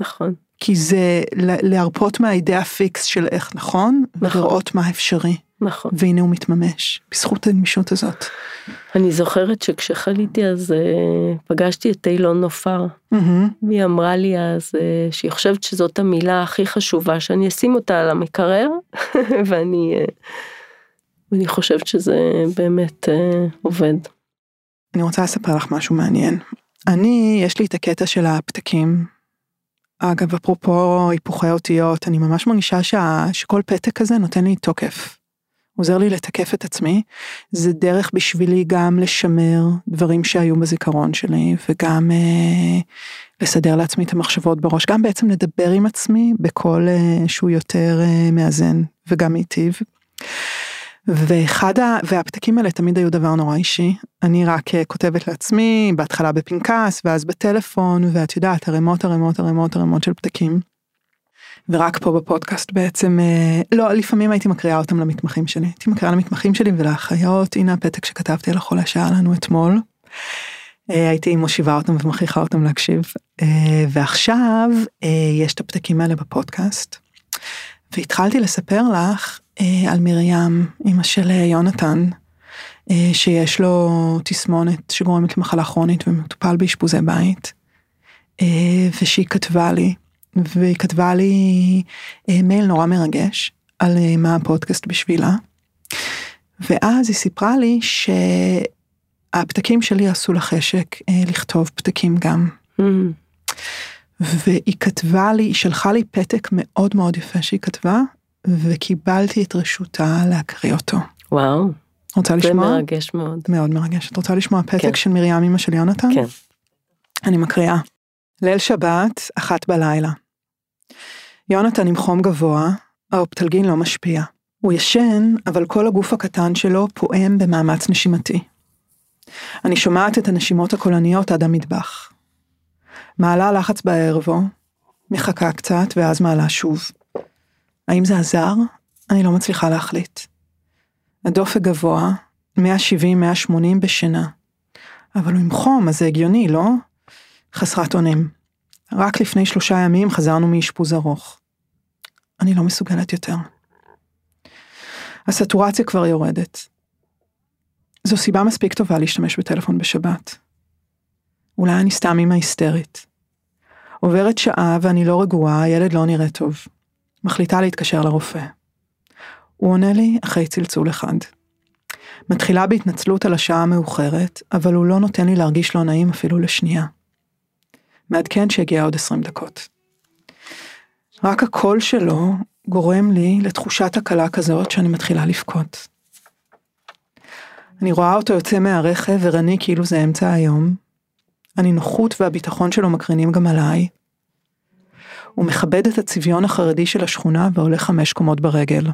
נכון. כי זה להרפות מהאידאה פיקס של איך נכון, ולראות מה אפשרי. נכון. והנה הוא מתממש, בזכות הגמישות הזאת. אני זוכרת שכשחליתי אז פגשתי את אילון נופר, והיא אמרה לי אז שהיא חושבת שזאת המילה הכי חשובה, שאני אשים אותה על המקרר, ואני חושבת שזה באמת עובד. אני רוצה לספר לך משהו מעניין. יש לי את הקטע של הפתקים, אגב, אפרופו היפוכי אותיות, אני ממש מרגישה שכל פתק כזה נותן לי תוקף. עוזר לי לתקף את עצמי, זה דרך בשבילי גם לשמר דברים שהיו בזיכרון שלי, וגם לסדר לעצמי את המחשבות בראש, גם בעצם לדבר עם עצמי בכל שהוא יותר מאזן, וגם מיטיב. והפתקים האלה תמיד היו דבר נורא אישי, אני רק כותבת לעצמי, בהתחלה בפנקס, ואז בטלפון, ואת יודעת, הרמות של פתקים, ורק פה בפודקאסט בעצם, לא, לפעמים הייתי מקריאה אותם למתמחים שלי, הייתי מקריאה למתמחים שלי ולאחיות, הנה הפתק שכתבתי על החולה שהיה לנו אתמול, הייתי מושיבה אותם ומכריחה אותם להקשיב, ועכשיו יש את הפתקים האלה בפודקאסט, והתחלתי לספר לך, על מרים, אמא של יונתן, שיש לו תסמונת שגורמת למחלה כרונית ומטופל באשפוזי בית, ושהיא כתבה לי, והיא כתבה לי מייל נורא מרגש על מה הפודקאסט בשבילה, ואז היא סיפרה לי שהפתקים שלי עשו לה חשק לכתוב פתקים גם. והיא כתבה לי, היא שלחה לי פתק מאוד מאוד יפה שהיא כתבה, וקיבלתי את רשותה להקריא אותו. וואו. רוצה לשמוע? זה מרגש מאוד. מאוד מרגש. את רוצה לשמוע פתק כן. של מרים אמא של יונתן? כן. אני מקריאה. ליל שבת, 1:00 בלילה. יונתן עם חום גבוה, האופטלגין לא משפיע. הוא ישן, אבל כל הגוף הקטן שלו פועם במאמץ נשימתי. אני שומעת את הנשימות הקולניות עד המטבח. מעלה לחץ בערבו, מחכה קצת ואז מעלה שוב. האם זה עזר? אני לא מצליחה להחליט. הדופק גבוה, 170-180 בשינה. אבל הוא עם חום, אז זה הגיוני, לא? חסרת אונים. רק לפני 3 ימים חזרנו מאשפוז ארוך. אני לא מסוגלת יותר. הסטורציה כבר יורדת. זו סיבה מספיק טובה להשתמש בטלפון בשבת. אולי אני סתם אמא היסטרית. עוברת שעה ואני לא רגועה, הילד לא נראה טוב. מחליטה להתקשר לרופא. הוא עונה לי אחרי צלצול אחד. מתחילה בהתנצלות על השעה המאוחרת, אבל הוא לא נותן לי להרגיש לא נעים אפילו לשנייה. מעדכן שהגיע עוד 20 דקות. רק הקול שלו גורם לי לתחושת הקלה כזאת שאני מתחילה לבכות. אני רואה אותו יוצא מהרכב ורני כאילו זה אמצע היום. הנינוחות והביטחון שלו מקרינים גם עליי. הוא מכבד את הצביון החרדי של השכונה ועולה 5 קומות ברגל.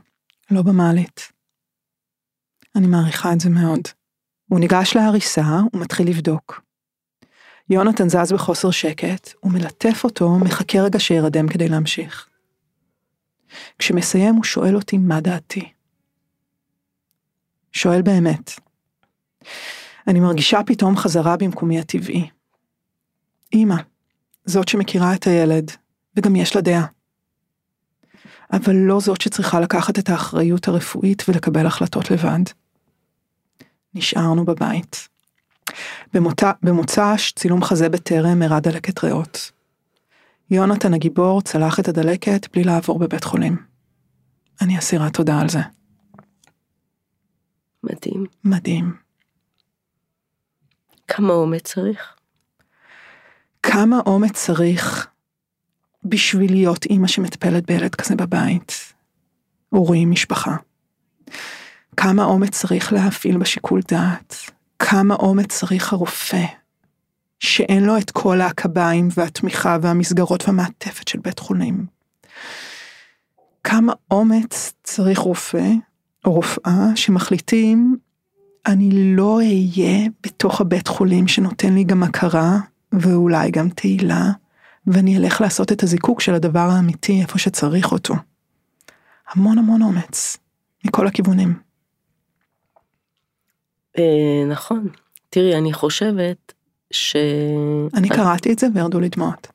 לא במעלית. אני מעריכה את זה מאוד. הוא ניגש להריסה ומתחיל לבדוק. יונתן זז בחוסר שקט, הוא מלטף אותו, מחכה רגע שירדם כדי להמשיך. כשמסיים הוא שואל אותי מה דעתי. שואל באמת. אני מרגישה פתאום חזרה במקומי הטבעי. אמא, זאת שמכירה את הילד, וגם יש לה דעה. אבל לא זאת שצריכה לקחת את האחריות הרפואית ולקבל החלטות לבד. נשארנו בבית. במוצ"ש צילום חזה בטרם הראה דלקת ריאות. יונתן הגיבור צלח את הדלקת בלי לעבור בבית חולים. אני אסירה תודה על זה. מדהים. מדהים. כמה אומץ צריך? כמה אומץ צריך בשביל להיות אימא שמטפלת בילד כזה בבית, הורים, משפחה. כמה אומץ צריך להפעיל בשיקול דעת, כמה אומץ צריך הרופא, שאין לו את כל העקביים והתמיכה והמסגרות והמעטפת של בית חולים. כמה אומץ צריך רופא או רופאה שמחליטים, אני לא אהיה בתוך הבית חולים שנותן לי גם הכרה ואולי גם תהילה, ואני אלך לעשות את הזיקוק של הדבר האמיתי איפה שצריך אותו. המון המון אומץ, מכל הכיוונים. נכון. תראי, אני חושבת ש... אני קראתי את זה וירדו לי דמעות.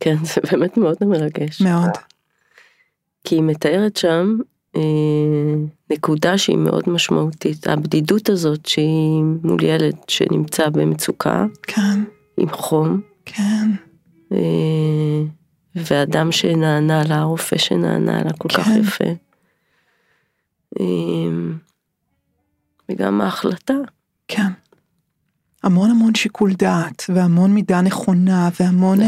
כן, זה באמת מאוד מרגש. מאוד. כי היא מתארת שם נקודה שהיא מאוד משמעותית. הבדידות הזאת שהיא מול ילד שנמצא במצוקה. כן. עם חום. כן. ואדם שנענה לה, הרופא שנענה לה, כל כך יפה. וגם ההחלטה. כן. המון המון שיקול דעת, והמון מידה נכונה, והמון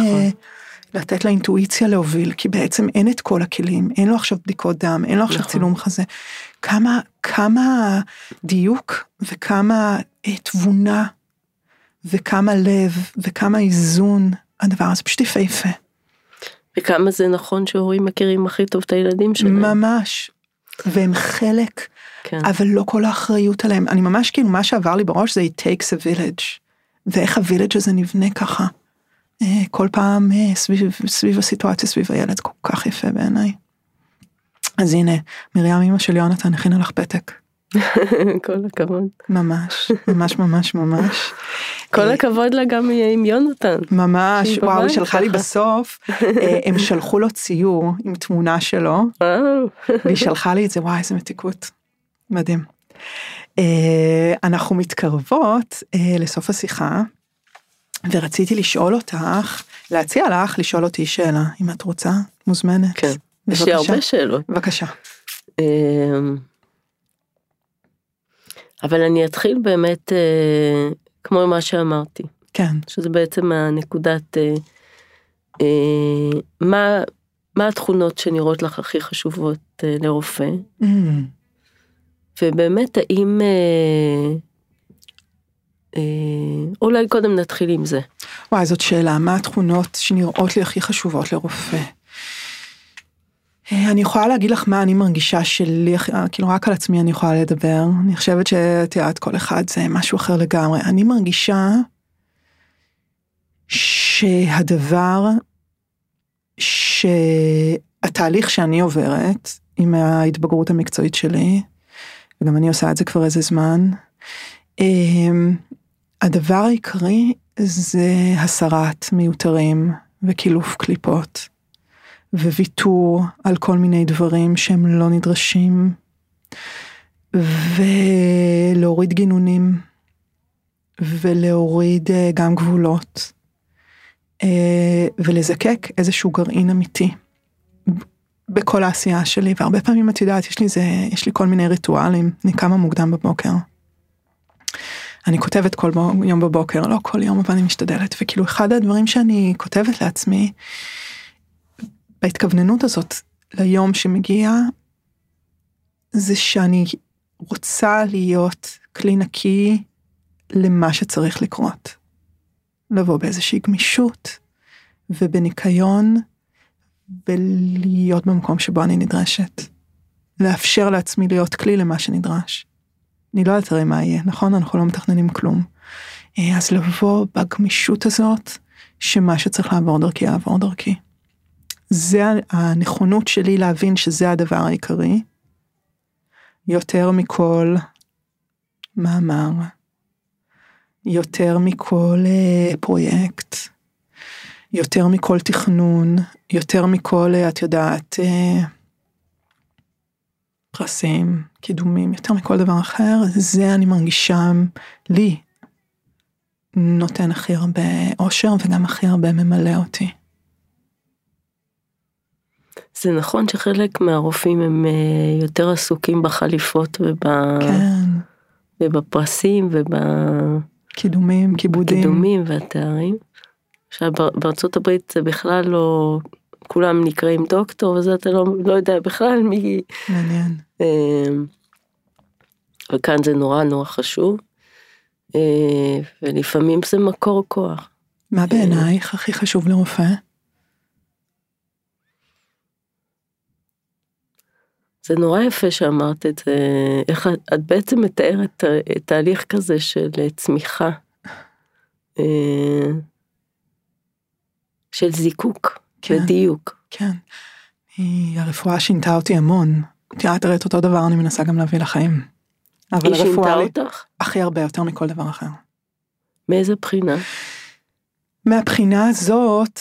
לתת לאינטואיציה להוביל, כי בעצם אין את כל הכלים, אין לו עכשיו בדיקות דם, אין לו עכשיו צילום חזה. כמה דיוק, וכמה תבונה, וכמה לב, וכמה איזון, הדבר הזה פשוט יפהפה. וכמה זה נכון שהורים מכירים הכי טוב את הילדים שלהם. ממש. והם חלק, כן. אבל לא כל האחריות עליהם. אני ממש כאילו, מה שעבר לי בראש זה it takes a village. ואיך הווילג' הזה נבנה ככה. כל פעם סביב הסיטואציה, סביב הילד, כל כך יפה בעיניי. אז הנה, מרים, אמא של יונתן, הכינה לך פתק. כל הכבוד. ממש, ממש ממש ממש. כל הכבוד לה גם עם יונתן. ממש, וואו, היא שלחה לי בסוף, הם שלחו לו ציור עם תמונה שלו, והיא שלחה לי את זה, וואי, איזה מתיקות. מדהים. אנחנו מתקרבות לסוף השיחה, ורציתי לשאול אותך, להציע לך לשאול אותי שאלה, אם את רוצה, מוזמנת. כן, יש לי הרבה שאלות. בבקשה. אבל אני אתחיל באמת כמו מה שאמרתי. כן. שזה בעצם הנקודת, מה התכונות שנראות לך הכי חשובות לרופא? ובאמת האם, אולי קודם נתחיל עם זה. וואי, זאת שאלה, מה התכונות שנראות לי הכי חשובות לרופא? אני יכולה להגיד לך מה אני מרגישה שלי, כאילו רק על עצמי אני יכולה לדבר, אני חושבת שתיעד כל אחד זה משהו אחר לגמרי, אני מרגישה שהדבר, שהתהליך שאני עוברת עם ההתבגרות המקצועית שלי, וגם אני עושה את זה כבר איזה זמן, הדבר העיקרי זה הסרת מיותרים וקילוף קליפות. וויתור על כל מיני דברים שהם לא נדרשים, ולהוריד גינונים, ולהוריד גם גבולות, ולזקק איזשהו גרעין אמיתי, בכל העשייה שלי, והרבה פעמים את יודעת, יש לי כל מיני ריטואלים, אני קמה מוקדם בבוקר, אני כותבת כל יום בבוקר, לא כל יום אבל אני משתדלת, וכאילו אחד הדברים שאני כותבת לעצמי, ההתכווננות הזאת ליום שמגיע, זה שאני רוצה להיות כלי נקי למה שצריך לקרות. לבוא באיזושהי גמישות, ובניקיון, ולהיות במקום שבו אני נדרשת. לאפשר לעצמי להיות כלי למה שנדרש. אני לא יודעת הרי מה יהיה, נכון? אנחנו לא מתכננים כלום. אז לבוא בגמישות הזאת, שמה שצריך לעבור דרכי, לעבור דרכי. זה הנכונות שלי להבין שזה הדבר העיקרי, יותר מכל מאמר, יותר מכל פרויקט, יותר מכל תכנון, יותר מכל, את יודעת, פרסים, קידומים, יותר מכל דבר אחר, זה אני מרגישה לי, נותן הכי הרבה אושר וגם הכי הרבה ממלא אותי. זה נכון שחלק מהרופאים הם יותר עסוקים בחליפות ובפרסים ובקידומים, כיבודים והתארים. בארצות הברית זה בכלל לא, כולם נקראים דוקטור, וזה אתה לא יודע בכלל מי. מעניין. וכאן זה נורא נורא חשוב, ולפעמים זה מקור כוח. מה בעינייך הכי חשוב לרופא? זה נורא יפה שאמרת את זה, איך את בעצם מתארת תהליך כזה של צמיחה, של זיקוק ודיוק. כן, הרפואה שינתה אותי המון, את ראית אותו דבר, אני מנסה גם להביא לחיים. היא שינתה אותך? הכי הרבה, יותר מכל דבר אחר. מאיזה בחינה? מהבחינה הזאת,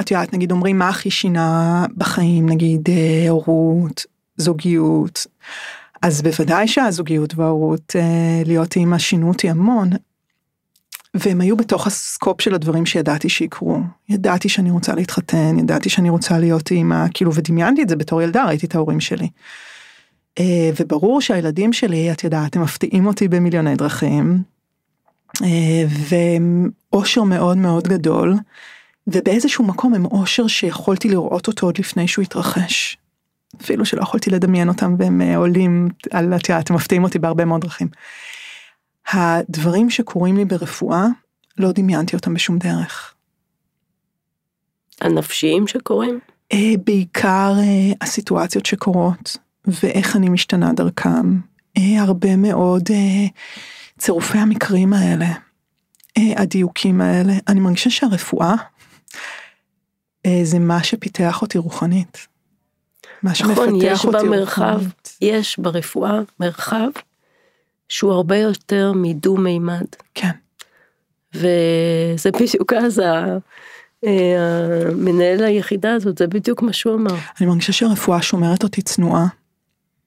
את יודעת, נגיד, אומרים מה הכי שינה בחיים, נגיד, הורות, זוגיות, אז בוודאי שהזוגיות וההורות להיות עם השינותי המון, והם היו בתוך הסקופ של הדברים שידעתי שיקרו. ידעתי שאני רוצה להתחתן, ידעתי שאני רוצה להיות אמא, כאילו, ודמיינתי את זה בתור ילדה, ראיתי את ההורים שלי. וברור שהילדים שלי, את יודעת, הם מפתיעים אותי במיליוני דרכים, והם אושר מאוד מאוד גדול, ובאיזשהו מקום הם אושר שיכולתי לראות אותו עוד לפני שהוא התרחש. אפילו שלא יכולתי לדמיין אותם, והם עולים, את יודעת, הם מפתיעים אותי בהרבה מאוד דרכים. הדברים שקורים לי ברפואה, לא דמיינתי אותם בשום דרך. הנפשיים שקורים? בעיקר הסיטואציות שקורות, ואיך אני משתנה דרכם. הרבה מאוד צירופי המקרים האלה, הדיוקים האלה. אני מרגישה שהרפואה, זה מה שפיתח אותי רוחנית. מה שמפתח אותי רוחנית. יש ברפואה מרחב, שהוא הרבה יותר מדו מימד. כן. וזה בדיוק אז, המנהל היחידה הזאת, זה בדיוק מה שהוא אמר. אני מרגישה שהרפואה שומרת אותי צנועה,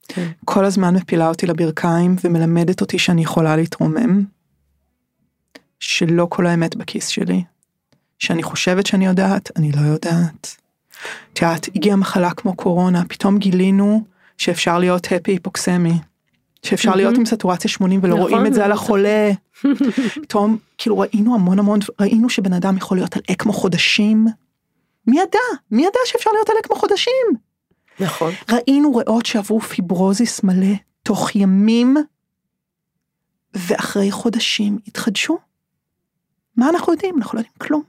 כן. כל הזמן מפילה אותי לברכיים, ומלמדת אותי שאני יכולה להתרומם, שלא כל האמת בכיס שלי, שאני חושבת שאני יודעת, אני לא יודעת. את יודעת, הגיעה מחלה כמו קורונה, פתאום גילינו שאפשר להיות הפי היפוקסמי, שאפשר להיות עם סטורציה 80 ולא רואים את זה על החולה. פתאום, כאילו ראינו המון המון, ראינו שבן אדם יכול להיות על אקמו חודשים. מי ידע שאפשר להיות על אקמו חודשים? נכון. ראינו ריאות שעברו פיברוזיס מלא תוך ימים, ואחרי חודשים התחדשו. מה אנחנו יודעים? אנחנו לא יודעים כלום.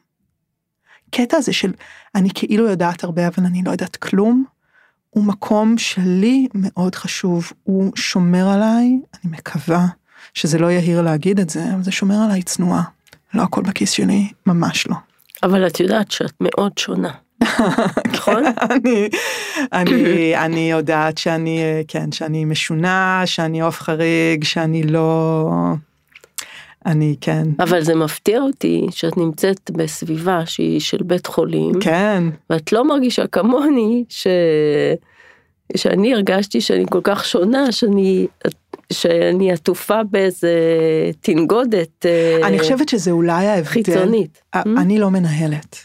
קטע הזה של, אני כאילו יודעת הרבה, אבל אני לא יודעת כלום, הוא מקום שלי מאוד חשוב, הוא שומר עליי, אני מקווה שזה לא יהיר להגיד את זה, אבל זה שומר עליי צנועה, לא הכל בכיס שלי, ממש לא. אבל את יודעת שאת מאוד שונה, נכון? אני יודעת שאני, כן, שאני משונה, שאני אוף חריג, שאני לא, אני כן. אבל זה מפתיע אותי שאת נמצאת בסביבה שהיא של בית חולים. כן. ואת לא מרגישה כמוני שאני הרגשתי שאני כל כך שונה, שאני עטופה באיזה תנגודת אני חושבת שזה אולי ההבדל. חיצונית. אני לא מנהלת.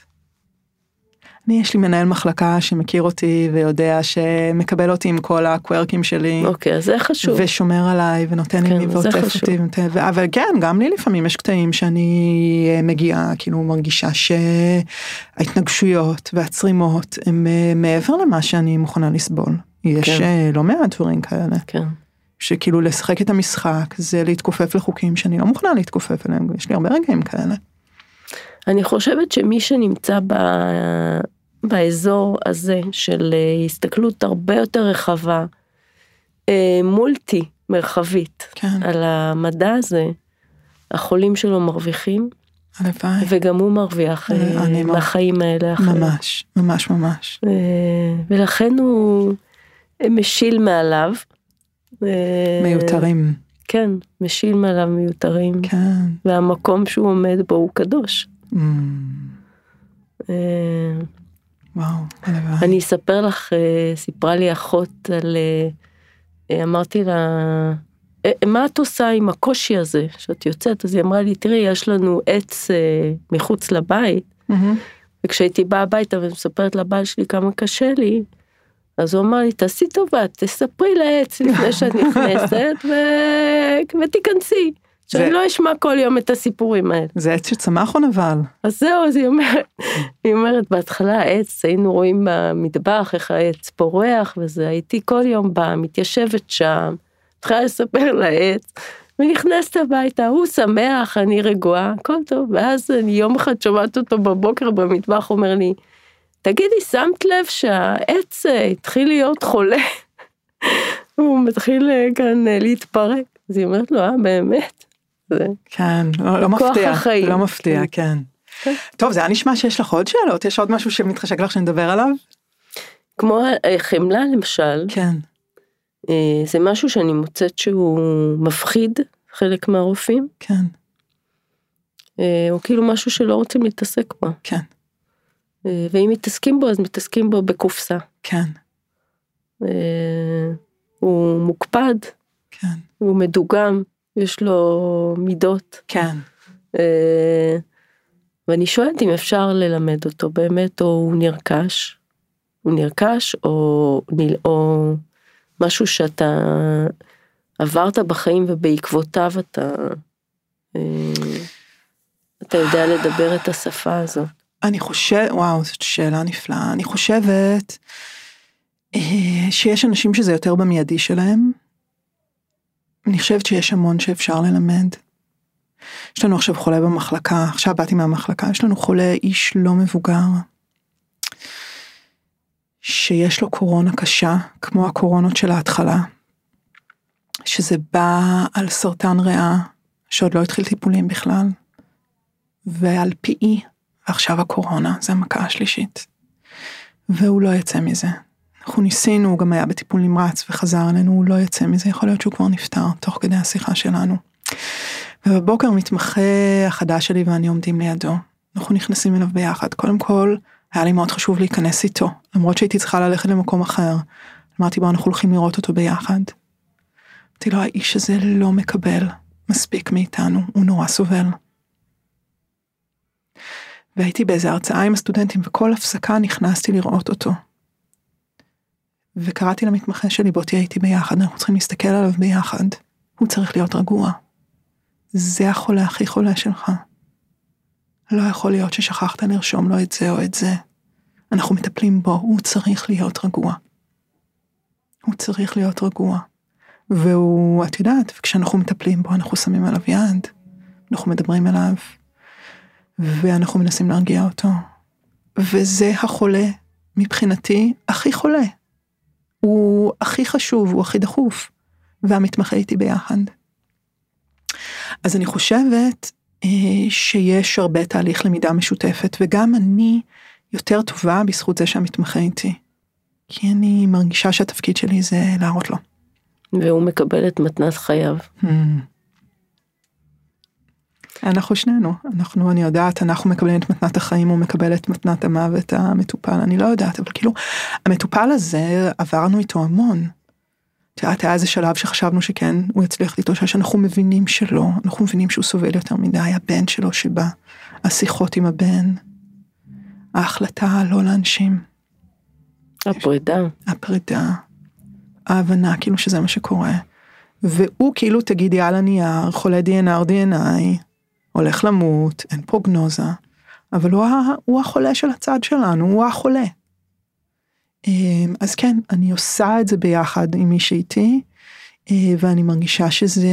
אני, יש לי מנהל מחלקה שמכיר אותי ויודע שמקבל אותי עם כל הקוורקים שלי. אוקיי, אז זה חשוב. ושומר עליי ונותן לי ועוטף אותי. אבל כן, גם לי לפעמים יש קטעים שאני מגיעה, כאילו מרגישה שההתנגשויות והצרימות הם מעבר למה שאני מוכנה לסבול. יש לא מעט דברים כאלה. כן. שכאילו לשחק את המשחק זה להתכופף לחוקים שאני לא מוכנה להתכופף אליהם. יש לי הרבה רגעים כאלה. אני חושבת שמי שנמצא באזור הזה של הסתכלות הרבה יותר רחבה, מולטי מרחבית, כן. על המדע הזה, החולים שלו מרוויחים, הלוואי. וגם הוא מרוויח מהחיים האלה. ממש, ממש, ממש. ולכן הוא משיל מעליו. מיותרים. כן, משיל מעליו מיותרים. כן. והמקום שהוא עומד בו הוא קדוש. וואו, אני אספר לך, סיפרה לי אחות על, אמרתי לה, מה את עושה עם הקושי הזה שאת יוצאת? אז היא אמרה לי, תראי, יש לנו עץ מחוץ לבית, וכשהייתי באה הביתה ומספרת לבעל שלי כמה קשה לי, אז הוא אמר לי, תעשי טובה, תספרי לעץ לפני שאת נכנסת ותיכנסי. שאני לא אשמע כל יום את הסיפורים האלה. זה עץ שצמח או נבל? אז זהו, אז היא אומרת, בהתחלה העץ, היינו רואים במטבח, איך העץ פורח, וזה, הייתי כל יום באה, מתיישבת שם, התחילה לספר לעץ, ונכנסת הביתה, הוא שמח, אני רגועה, הכל טוב, ואז אני יום אחד שומעת אותו בבוקר במטבח, אומר לי, תגידי, שמת לב שהעץ התחיל להיות חולה, הוא מתחיל כאן להתפרק, אז היא אומרת לו, באמת? כן, לא מפתיע, לא מפתיע, כן. טוב, זה היה נשמע שיש לך עוד שאלות, יש עוד משהו שמתחשק לך שנדבר עליו? כמו חמלה למשל, זה משהו שאני מוצאת שהוא מפחיד חלק מהרופאים, או כאילו משהו שלא רוצים להתעסק בה. כן. ואם מתעסקים בו, אז מתעסקים בו בקופסה. כן. הוא מוקפד. כן. הוא מדוגם, יש לו מידות. כן. ואני שואלת אם אפשר ללמד אותו באמת, או הוא נרכש. הוא נרכש, או משהו שאתה עברת בחיים, ובעקבותיו אתה יודע לדבר את השפה הזאת. אני חושבת, וואו, זאת שאלה נפלאה. אני חושבת שיש אנשים שזה יותר במיידי שלהם. אני חושבת שיש המון שאפשר ללמד. יש לנו עכשיו חולה במחלקה, עכשיו באתי מהמחלקה, יש לנו חולה איש לא מבוגר, שיש לו קורונה קשה, כמו הקורונות של ההתחלה, שזה בא על סרטן ריאה, שעוד לא התחיל טיפולים בכלל, ועל פי, עכשיו הקורונה, זה המכה השלישית, והוא לא יצא מזה. אנחנו ניסינו, הוא גם היה בטיפול נמרץ וחזר אלינו, הוא לא יצא מזה, יכול להיות שהוא כבר נפטר, תוך כדי השיחה שלנו. ובבוקר מתמחה החדש שלי ואני עומדים לידו, אנחנו נכנסים אליו ביחד, קודם כל, היה לי מאוד חשוב להיכנס איתו, למרות שהייתי צריכה ללכת למקום אחר, אמרתי בו, אנחנו הולכים לראות אותו ביחד, אמרתי לו, האיש הזה לא מקבל מספיק מאיתנו, הוא נורא סובל. והייתי באיזו הרצאה עם הסטודנטים, וכל הפסקה נכנסתי לראות אותו. וקראתי למתמחה שלי, בוא תהיה איתי ביחד, אנחנו צריכים להסתכל עליו ביחד, הוא צריך להיות רגוע. זה החולה הכי חולה שלך. לא יכול להיות ששכחת לרשום לו את זה או את זה. אנחנו מטפלים בו, הוא צריך להיות רגוע. הוא צריך להיות רגוע. והוא, את יודעת, וכשאנחנו מטפלים בו, אנחנו שמים עליו יד, אנחנו מדברים עליו, ואנחנו מנסים להרגיע אותו. וזה החולה, מבחינתי, הכי חולה. הוא הכי חשוב, הוא הכי דחוף, והמתמחה איתי ביחד. אז אני חושבת שיש הרבה תהליך למידה משותפת, וגם אני יותר טובה בזכות זה שהמתמחה איתי. כי אני מרגישה שהתפקיד שלי זה להראות לו. והוא מקבל את מתנת חייו. אנחנו שנינו, אני יודעת, אנחנו מקבלים את מתנת החיים, הוא מקבל את מתנת המוות המטופל, אני לא יודעת, אבל כאילו, המטופל הזה עברנו איתו המון. היה איזה שלב שחשבנו שכן, הוא יצליח להתאושש, אנחנו מבינים שלא, אנחנו מבינים שהוא סובל יותר מדי, הבן שלו שבא, השיחות עם הבן, ההחלטה לא לאנשים. הפרידה. הפרידה, ההבנה כאילו שזה מה שקורה, והוא כאילו תגידי על הנייר, חולה DNA, הולך למות, אין פרוגנוזה, אבל הוא החולה של הצד שלנו, הוא החולה. אז כן, אני עושה את זה ביחד עם מי שאיתי, ואני מרגישה שזה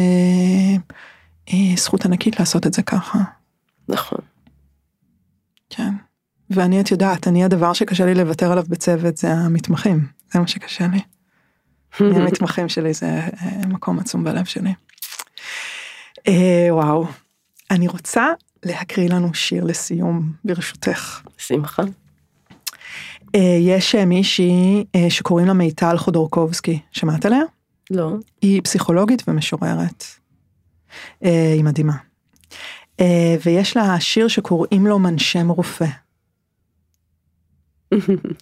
זכות ענקית לעשות את זה ככה. נכון. כן. ואני, את יודעת, הדבר שקשה לי לוותר עליו בצוות זה המתמחים, זה מה שקשה לי. המתמחים שלי זה מקום עצום בלב שלי. וואו. אני רוצה להקריא לנו שיר לסיום, ברשותך. שמחה. יש מישהי שקוראים לה מיטל חודורקובסקי, שמעת עליה? לא. היא פסיכולוגית ומשוררת. היא מדהימה. ויש לה שיר שקוראים לו מנשם רופא.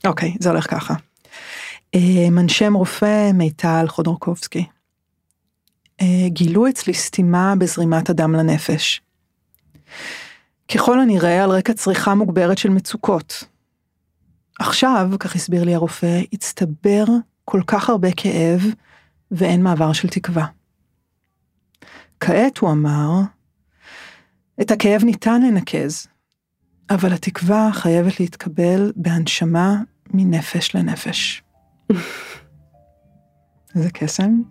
אוקיי, זה הולך ככה. מנשם רופא, מיטל חודורקובסקי. גילו אצלי סתימה בזרימת הדם לנפש. ככל הנראה על רקע צריכה מוגברת של מצוקות. עכשיו, כך הסביר לי הרופא, הצטבר כל כך הרבה כאב ואין מעבר של תקווה. כעת הוא אמר, את הכאב ניתן לנקז, אבל התקווה חייבת להתקבל בהנשמה מנפש לנפש. זה קסם?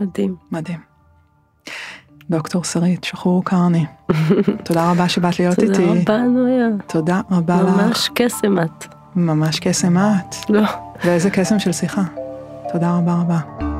מדהים. מדהים. דוקטור שרית שחור-קרני, תודה רבה שבאת להיות איתי. תודה רבה, נויה. תודה רבה לך. ממש קסם את. ממש קסם את. לא. ואיזה קסם של שיחה. תודה רבה רבה.